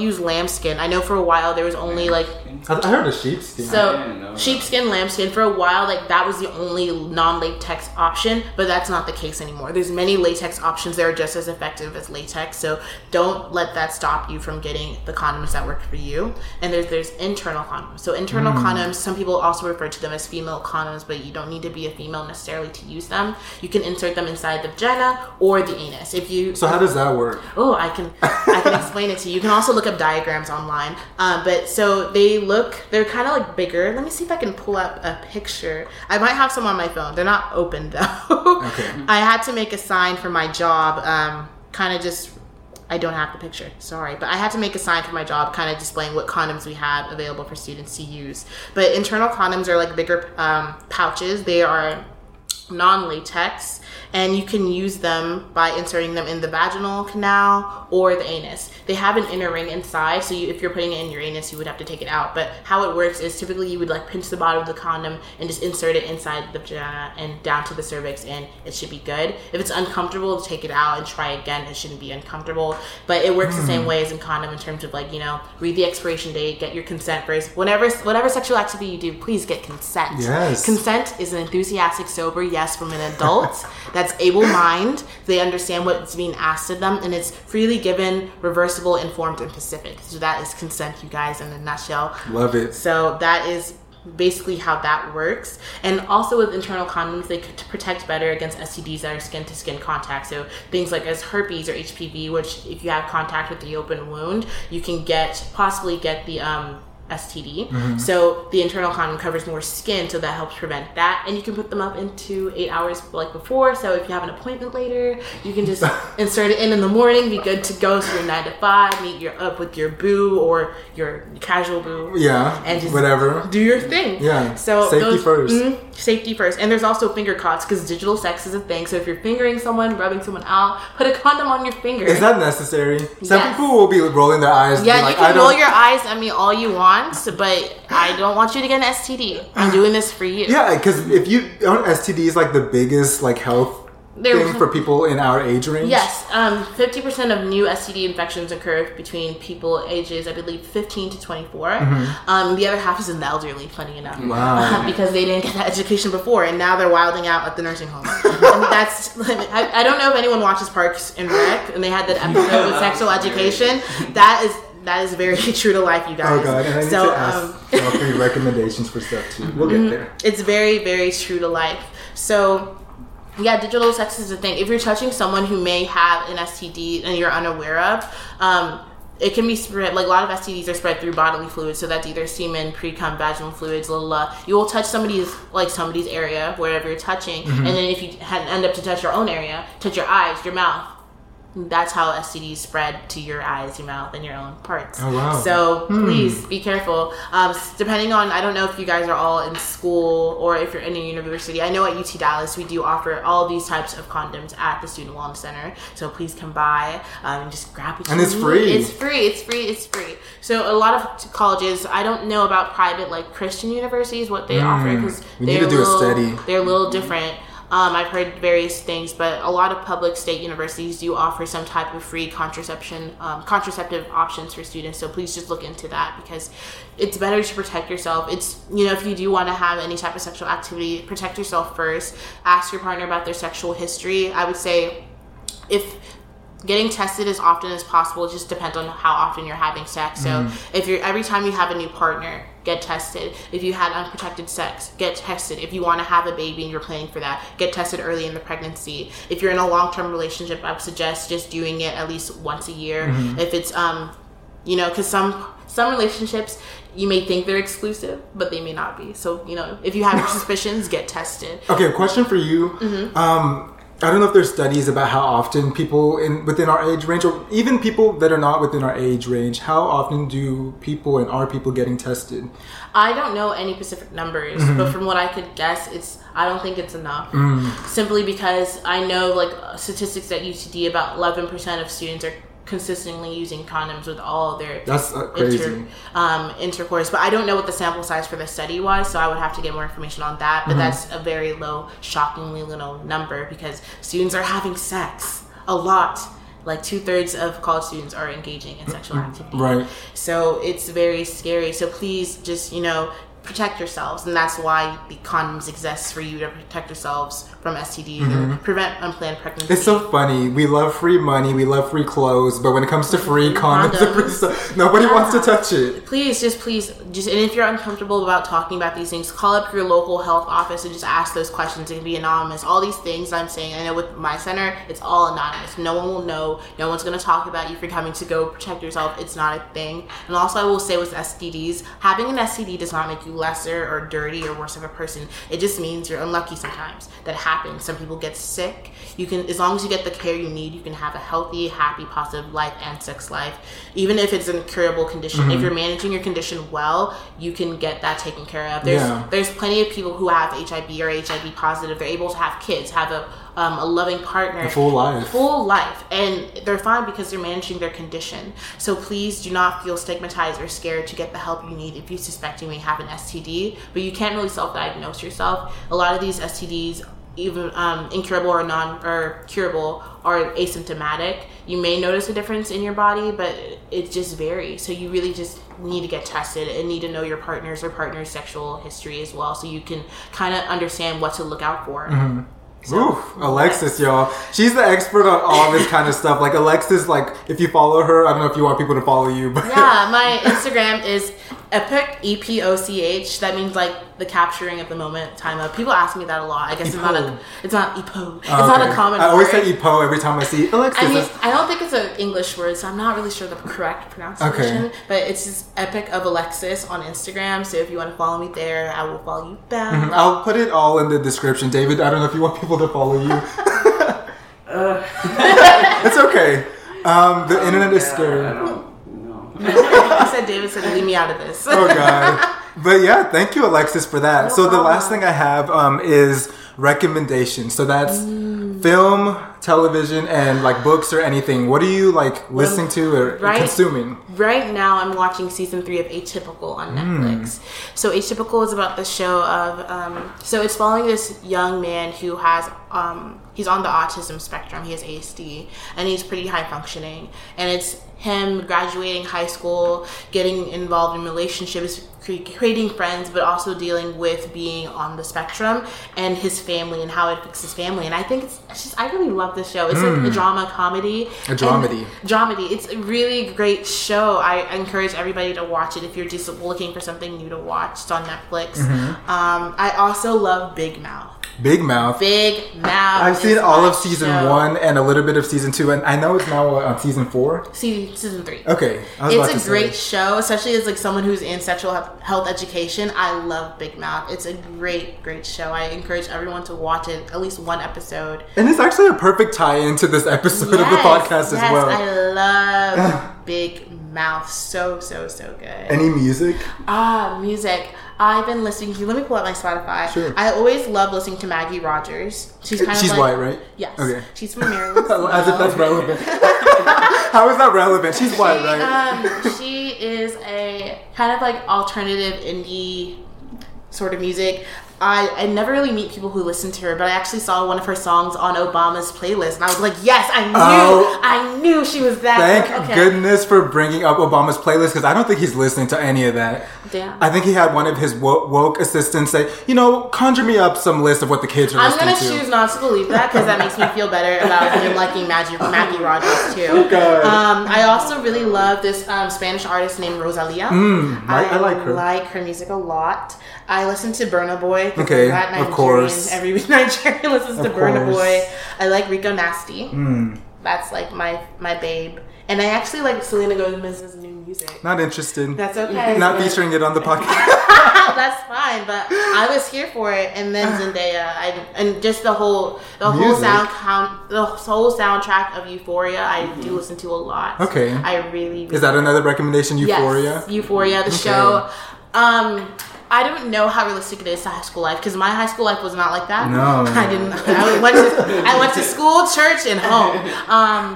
use lambskin. I know for a while there was only like I heard of sheepskin. So sheepskin, lambskin for a while like that was the only non-latex option, but that's not the case anymore. There's many latex options that are just as effective. if it's latex. So don't let that stop you from getting the condoms that work for you. And there's internal condoms. So internal condoms, some people also refer to them as female condoms, but you don't need to be a female necessarily to use them. You can insert them inside the vagina or the anus. If you so how does that work? Oh, I can explain it to you. You can also look up diagrams online. But so they're kind of like bigger. Let me see if I can pull up a picture. I might have some on my phone. They're not open though. Okay. I had to make a sign for my job, I don't have the picture, sorry. But I had to make a sign for my job kind of displaying what condoms we have available for students to use. But internal condoms are like bigger pouches. They are non-latex, and you can use them by inserting them in the vaginal canal or the anus. They have an inner ring inside, so if you're putting it in your anus, you would have to take it out. But how it works is typically you would like pinch the bottom of the condom and just insert it inside the vagina and down to the cervix, and it should be good. If it's uncomfortable, take it out and try again. It shouldn't be uncomfortable, but it works the same way as in condom in terms of like, you know, read the expiration date, get your consent first. Whatever sexual activity you do, please get consent. Yes. Consent is an enthusiastic, sober yes from an adult that's able-minded. They understand what's being asked of them, and it's freely given, reversible, informed, and pacific. So that is consent, you guys, in a nutshell. Love it. So that is basically how that works. And also with internal condoms, they could protect better against STDs that are skin-to-skin contact. So things like as herpes or HPV, which if you have contact with the open wound, you can possibly get the STD. So the internal condom covers more skin, so that helps prevent that. And you can put them up into 8 hours like before, so if you have an appointment later, you can just insert it in the morning, be good to go. So you're 9 to 5, meet your up with your boo or your casual boo, and just whatever, do your thing. So safety first. And there's also finger cots, because digital sex is a thing. So if you're fingering someone, rubbing someone out, put a condom on your finger. Is that necessary? Some people will be rolling their eyes. Yeah, like, you can roll your eyes at me all you want, but I don't want you to get an STD. I'm doing this for you. Yeah, because if you don't, STD is like the biggest like health thing for people in our age range. Yes, 50% of new STD infections occur between people ages, I believe, 15 to 24. The other half is in the elderly, funny enough. Wow. Because they didn't get that education before, and now they're wilding out at the nursing home. And I don't know if anyone watches Parks and Rec, and they had that episode with sexual education. That is very true to life, you guys. Oh, God. And I need to ask y'all for your recommendations for stuff, too. We'll get there. It's very, very true to life. So, yeah, digital sex is a thing. If you're touching someone who may have an STD and you're unaware of, it can be spread, like a lot of STDs are spread through bodily fluids. So that's either semen, pre-cum, vaginal fluids, you will touch somebody's area, wherever you're touching. And then if you end up to touch your own area, touch your eyes, your mouth. That's how STDs spread to your eyes, your mouth, and your own parts. Oh, wow. So please be careful. Depending on, I don't know if you guys are all in school or if you're in a university. I know at UT Dallas we do offer all these types of condoms at the Student Wellness Center. So please come by and just grab what you need. And it's free. So a lot of colleges, I don't know about private like Christian universities, what they offer. Because they're a little different. I've heard various things, but a lot of public state universities do offer some type of free contraceptive options for students. So please just look into that, because it's better to protect yourself. It's, you know, if you do want to have any type of sexual activity, protect yourself first. Ask your partner about their sexual history. I would say if getting tested as often as possible, just depends on how often you're having sex. So if you're every time you have a new partner, get tested. If you had unprotected sex, get tested. If you want to have a baby and you're planning for that, get tested early in the pregnancy. If you're in a long-term relationship, I would suggest just doing it at least once a year. If it's you know, because some relationships, you may think they're exclusive, but they may not be. So, you know, if you have suspicions, get tested. Okay, question for you. I don't know if there's studies about how often people within our age range, or even people that are not within our age range, how often do people and are people getting tested? I don't know any specific numbers, but from what I could guess, I don't think it's enough. Simply because I know like statistics at UTD about 11% of students are consistently using condoms with all their intercourse, but I don't know what the sample size for the study was, so I would have to get more information on that. But that's a very low, shockingly little number, because students are having sex a lot. Like 2/3 of college students are engaging in sexual activity. Right. So it's very scary. So please just, you know, protect yourselves, and that's why the condoms exist, for you to protect yourselves from STDs mm-hmm. or prevent unplanned pregnancy. It's so funny. We love free money, we love free clothes, but when it comes to free condoms. Nobody wants to touch it. Please, and if you're uncomfortable about talking about these things, call up your local health office and just ask those questions. It can be anonymous. All these things I'm saying, I know with my center, it's all anonymous. No one will know. No one's going to talk about you for having to go protect yourself. It's not a thing. And also, I will say with STDs, having an STD does not make you lesser or dirty or worse of a person. It just means you're unlucky sometimes. That happens. Some people get sick. You can, as long as you get the care you need, you can have a healthy, happy, positive life and sex life. Even if it's a curable condition, mm-hmm. if you're managing your condition well, you can get that taken care of. There's plenty of people who have HIV or HIV positive. They're able to have kids, have a loving partner, a full life, and they're fine because they're managing their condition. So please do not feel stigmatized or scared to get the help you need if you suspect you may have an STD, but you can't really self-diagnose yourself. A lot of these STDs, even incurable or curable, are asymptomatic. You may notice a difference in your body, but it just varies. So you really just need to get tested and need to know your partner's sexual history as well, so you can kind of understand what to look out for. Mm-hmm. So, oof, Alexis, y'all. She's the expert on all this kind of stuff. Like, Alexis, like, if you follow her, I don't know if you want people to follow you, but yeah, my Instagram is Epoch, EPOCH. That means, like, the capturing of the moment, time of. People ask me that a lot. I guess it's not EPO. It's not a common word. I always say EPO every time I see Alexis. I mean, I don't think it's an English word, so I'm not really sure the correct pronunciation. Okay. But it's just Epoch of Alexis on Instagram. So if you want to follow me there, I will follow you back. Mm-hmm. I'll put it all in the description. David, I don't know if you want people to follow you. It's okay. The internet is scary. I don't know. David said, leave me out of this. Oh, God. But yeah, thank you, Alexis, for that. The last thing I have is recommendations. So that's film, television, and like books or anything. What are you like listening to or consuming? Right now, I'm watching season 3 of Atypical on Netflix. So Atypical is about the show of so it's following this young man who has he's on the autism spectrum. He has ASD, and he's pretty high functioning. And it's him graduating high school, getting involved in relationships, creating friends, but also dealing with being on the spectrum and his family and how it affects his family. And I think I really love this show. It's like a drama comedy. A dramedy. It's a really great show. I encourage everybody to watch it if you're just looking for something new to watch. It's on Netflix. Mm-hmm. I also love Big Mouth. Big Mouth. I've seen all of season 1 and a little bit of season 2, and I know it's now on season 4. Season 3. Okay. It's a great show, especially as like someone who's in sexual health education. I love Big Mouth. It's a great, great show. I encourage everyone to watch it, at least one episode. And it's actually a perfect tie-in to this episode of the podcast as well. I love Big Mouth. So good. Any music? Music. I've been listening to. Let me pull out my Spotify. Sure. I always love listening to Maggie Rogers. She's white, right? Yes. Okay. She's from Maryland. As if that's relevant. How is that relevant? She's white, right? She is a kind of like alternative indie sort of music. I never really meet people who listen to her, but I actually saw one of her songs on Obama's playlist, and I was like, yes, I knew she was that. Thank goodness for bringing up Obama's playlist, because I don't think he's listening to any of that. Damn. I think he had one of his woke assistants say, conjure me up some list of what the kids are listening to. I'm going to choose not to believe that, because that makes me feel better about him liking Maggie Rogers, too. Okay. I also really love this Spanish artist named Rosalía. I like her. I like her music a lot. I listen to Burna Boy. Okay, of course. Every Nigerian listens to Burna Boy. I like Rico Nasty. That's like my babe. And I actually like Selena Gomez's new music. Not interested. That's okay. Not featuring it on the podcast. That's fine, but I was here for it. And then Zendaya, and just the whole soundtrack of Euphoria, I do listen to a lot. Okay, I really is that another recommendation? Euphoria. Yes, Euphoria, the show. I don't know how realistic it is to high school life, because my high school life was not like that. No. I didn't. I went to school, church, and home.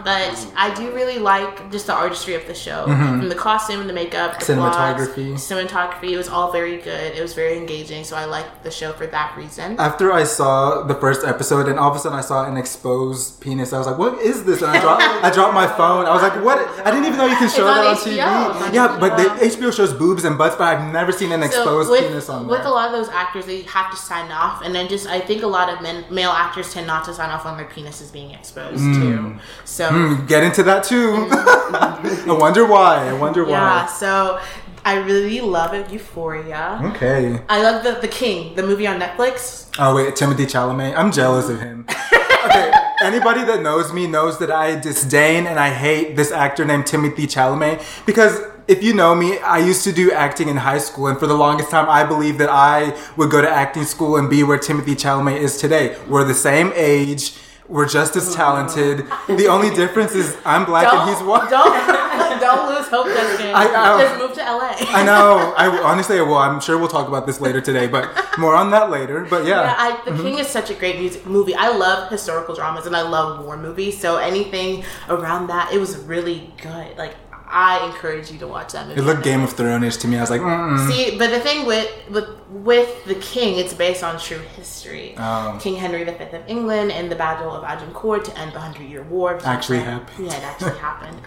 But I do really like just the artistry of the show. Mm-hmm. And the costume, and the makeup, the cinematography. It was all very good. It was very engaging. So I liked the show for that reason. After I saw the first episode, and all of a sudden I saw an exposed penis, I was like, what is this? And I dropped my phone. I was like, what? I didn't even know you can show that on HBO. TV. Yeah, but the HBO shows boobs and butts, but I've never seen an exposed penis. with on with a lot of those actors, they have to sign off, and then just I think a lot of male actors tend not to sign off on their penises being exposed too. So get into that too. I wonder why. Yeah. So I really love it. Euphoria. Okay. I love the King, the movie on Netflix. Oh wait, Timothée Chalamet. I'm jealous of him. Okay. Anybody that knows me knows that I disdain and I hate this actor named Timothée Chalamet, because if you know me, I used to do acting in high school, and for the longest time I believed that I would go to acting school and be where Timothée Chalamet is today. We're the same age. We're just as talented. The only difference is I'm black and he's white. Don't lose hope, Justin. Just move to LA. I know. Honestly, well, I'm sure we'll talk about this later today, but more on that later. But The King is such a great movie. I love historical dramas and I love war movies. So anything around that, it was really good. Like, I encourage you to watch that movie. It looked Game of Thrones-ish to me. I was like, See, but the thing with The King, it's based on true history. King Henry V of England and the Battle of Agincourt to end the 100-Year War. Happened. Yeah, it actually happened.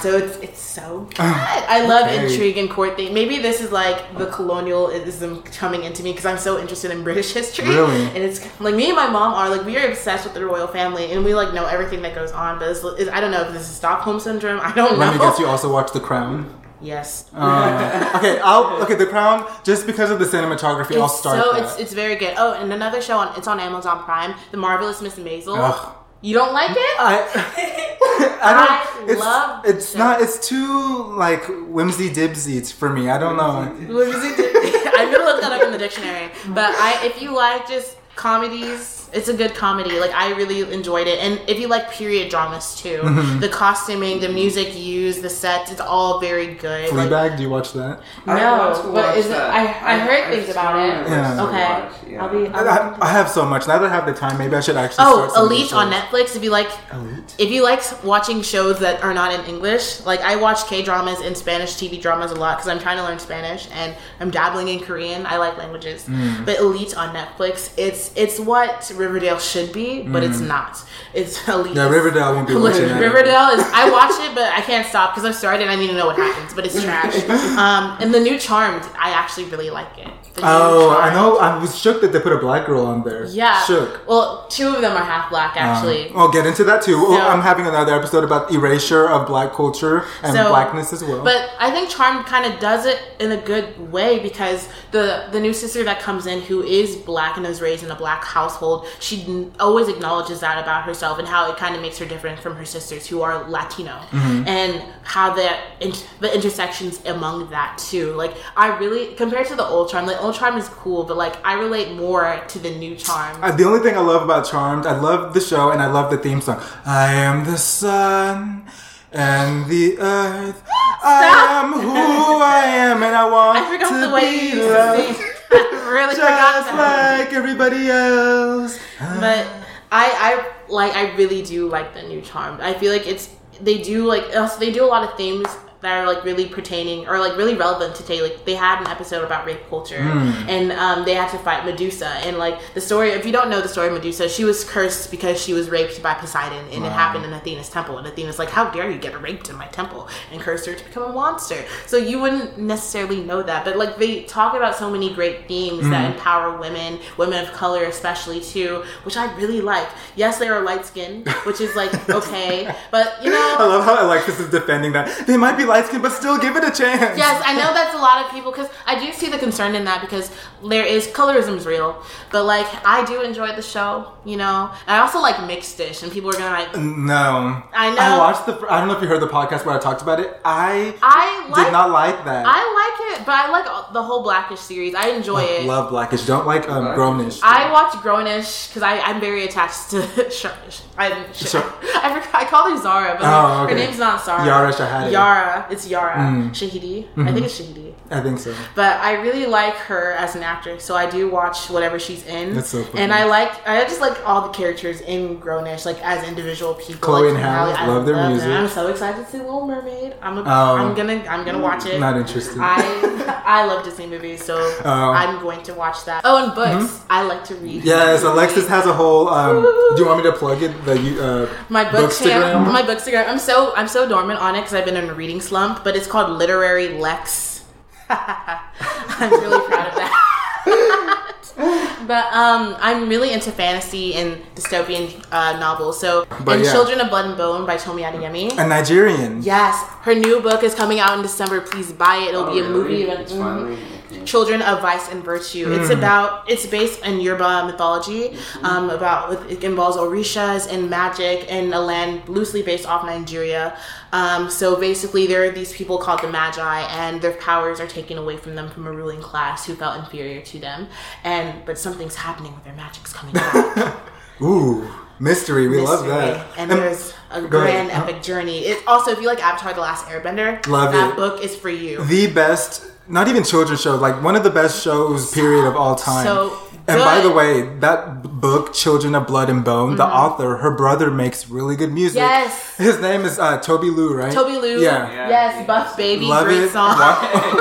So it's so good. I love intrigue and court thing. Maybe this is like the colonialism coming into me because I'm so interested in British history. Really? And it's like me and my mom are like, we are obsessed with the royal family and we like know everything that goes on. But I don't know if this is Stockholm Syndrome. I don't know. Let me guess, you also watch The Crown? Yes. The Crown, just because of the cinematography, I'll start it's very good. Oh, and another show, it's on Amazon Prime, The Marvelous Miss Maisel. Ugh. You don't like it? I love it. It's not. It's too like whimsy dibsy for me. I don't know. Whimsy dibsy. I'm gonna look that up in the dictionary. But if you like just comedies, it's a good comedy. Like, I really enjoyed it. And if you like period dramas too, the costuming, the music used, the sets, it's all very good. Fleabag, do you watch that? No, but I heard things about it. Yeah. Okay. Yeah. I have so much. Now that I have the time, maybe I should actually start Elite on Netflix. If you like watching shows that are not in English, like I watch K-dramas and Spanish TV dramas a lot because I'm trying to learn Spanish and I'm dabbling in Korean. I like languages. But Elite on Netflix, it's what Riverdale should be, but it's not. It's Elite. Yeah, Riverdale won't be watching that. Riverdale is. I watch it, but I can't stop because I've started and I need to know what happens. But it's trash. And the new Charmed, I actually really like it. I know. I was shook that they put a black girl on there. Yeah, shook. Well, two of them are half black, actually. I'll get into that too. So, I'm having another episode about erasure of black culture and blackness as well. But I think Charmed kind of does it in a good way because the new sister that comes in who is black and is raised in a black household, she always acknowledges that about herself and how it kind of makes her different from her sisters who are Latino, and how the intersections among that too. Like, I really, compared to the old Charmed, like old Charmed is cool, but like I relate more to the new Charmed. The only thing I love about Charmed, I love the show and I love the theme song. I am the sun and the earth. I am who I am, and I want to be loved. Really just like everybody else. But I really do like the new Charmed. I feel like they do a lot of themes that are like really pertaining or like really relevant today. Like, they had an episode about rape culture, and they had to fight Medusa. And like the story, if you don't know the story of Medusa, she was cursed because she was raped by Poseidon, and it happened in Athena's temple. And Athena's like, "How dare you get raped in my temple?" and cursed her to become a monster. So you wouldn't necessarily know that, but like they talk about so many great themes that empower women of color especially too, which I really like. Yes, they are light skinned, which is like okay, but you know, I love how Alexis is defending that they might be light skin, but still give it a chance. Yes, I know that's a lot of people, because I do see the concern in that, because there is colorism's real, but like I do enjoy the show, you know. And I also like mixed dish, and people are gonna like. No, I know. I don't know if you heard the podcast where I talked about it. I did not like that. I like it, but I like the whole Blackish series. I enjoy it. Love Blackish. Don't like Grownish. I watch Grownish because I'm very attached to. I called her Zara, but her name's not Zara. Yara Shahadi. Yara. It's Yara. Shahidi. Mm-hmm. I think it's Shahidi. I think so. But I really like her as an actress, so I do watch whatever she's in. That's so funny. And I just like all the characters in Grownish, like as individual people. Chloe and Halle, I love their music. I'm so excited to see Little Mermaid. I'm gonna watch it. Not interested. I love Disney movies, so I'm going to watch that. Oh, and books. I like to read. Yes, Alexis has a whole. Do you want me to plug it? My Bookstagram. My Bookstagram. I'm so dormant on it because I've been in a reading slump, but it's called Literary Lex. I'm really proud of that. But I'm really into fantasy and dystopian novels. So, Children of Blood and Bone by Tomi Adeyemi. A Nigerian. Yes. Her new book is coming out in December. Please buy it. It'll be a movie. It's finally... Children of Vice and Virtue. Mm. It's based in Yoruba mythology. Mm-hmm. It involves orishas and magic in a land loosely based off Nigeria. So basically, there are these people called the Magi, and their powers are taken away from them from a ruling class who felt inferior to them. But something's happening with their magic's coming back. Ooh. Mystery, love that. And there's a grand epic journey. Also, if you like Avatar The Last Airbender, that book is for you. The best, not even children's shows, like one of the best shows, period, of all time. So good. And by the way, that book, Children of Blood and Bone, mm-hmm. the author, her brother makes really good music. Yes. His name is Toby Lou, right? Toby Lou. Yeah. Yes, Buff Baby, love great it. Song.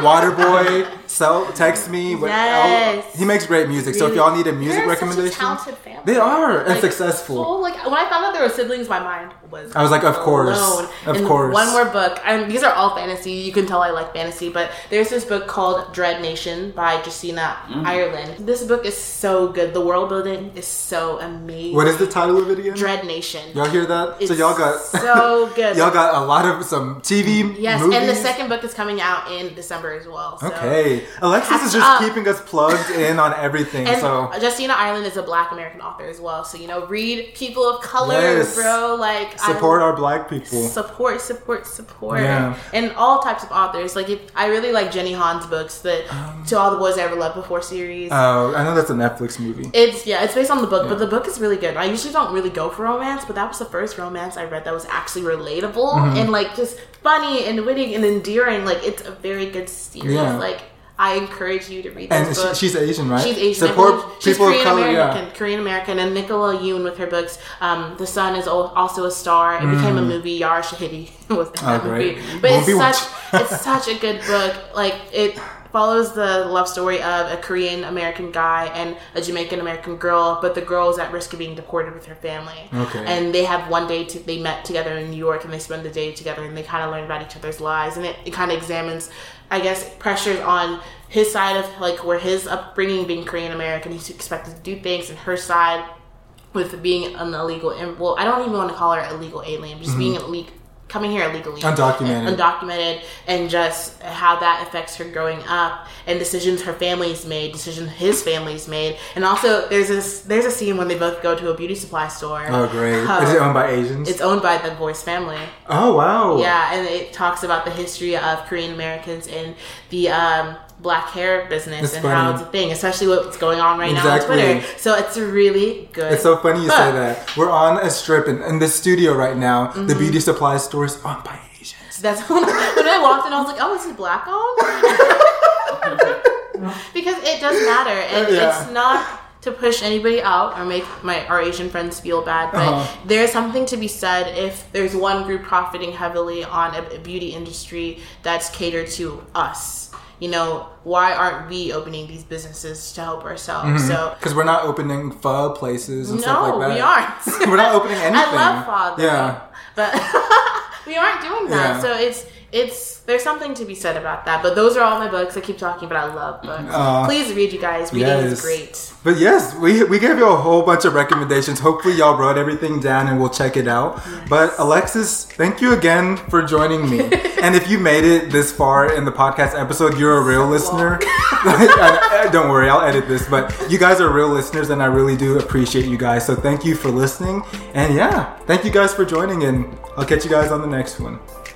Waterboy, so text me. Yes. He makes great music. Really? So if y'all need a music recommendation. Such a talented family. They are, and successful. So, when I found out there were siblings, my mind was. I was like, of course. Alone. Of course. One more book. These are all fantasy. You can tell I like fantasy, but there's this book called Dread Nation by Justina Ireland. This book is so good. The world building is so amazing. What is the title of it again? Dread Nation. Y'all hear that? It's so y'all got so good. Y'all got a lot of some TV. Yes, movies. And the second book is coming out in December as well. So okay, Alexis is just keeping us plugged in on everything. And so Justina Ireland is a Black American author as well. So read people of color, bro. Like support our Black people. Support. Yeah. And all types of authors. I really like Jenny Hahn's books. The To All the Boys I Ever Loved Before series. Oh, I know that's a Netflix movie. It's based on the book, but the book is really good. I usually don't really go for romance, but that was the first romance I read that was actually relatable and just funny and witty and endearing. It's a very good series. Yeah. I encourage you to read this book. And she's Asian, right? She's Asian. Support people of color. Yeah. Korean American, and Nicola Yoon with her books. The Sun is also a Star. It became a movie. Yara Shahidi was in that movie. But it's such a good book. It follows the love story of a Korean American guy and a Jamaican American girl, but the girl is at risk of being deported with her family. Okay. And they have one day they met together in New York, and they spend the day together, and they kind of learn about each other's lives, and it kind of examines, I guess, pressures on his side of where his upbringing being Korean American, he's expected to do things, and her side with being an illegal, well, I don't even want to call her illegal alien, just being coming here illegally, undocumented, and just how that affects her growing up and decisions his family's made. And also there's a scene when they both go to a beauty supply store. Oh great. Is it owned by Asians? It's owned by the Boyce family. Oh wow. Yeah, and it talks about the history of Korean Americans and the Black hair business. That's and funny. How it's a thing, especially what's going on right now on Twitter. So it's really good. It's so funny you say that. We're on a strip in the studio right now. Mm-hmm. The beauty supply store is owned by Asians. That's when I walked in, I was like, oh, is it Black owned? Because it does matter, and it's not to push anybody out or make our Asian friends feel bad, but there's something to be said if there's one group profiting heavily on a beauty industry that's catered to us. Why aren't we opening these businesses to help ourselves? Mm-hmm. So because we're not opening pho places and stuff like that. No, we aren't. We're not opening anything. I love pho, though. Yeah. But we aren't doing that. Yeah. So there's something to be said about that. But those are all my books. I keep talking, but I love books. Please read, you guys. Reading is great. But yes, we gave you a whole bunch of recommendations. Hopefully y'all wrote everything down and we'll check it out. Yes. But Alexis, thank you again for joining me. And if you made it this far in the podcast episode, you're a real listener. Don't worry, I'll edit this. But you guys are real listeners and I really do appreciate you guys. So thank you for listening. And thank you guys for joining in. I'll catch you guys on the next one.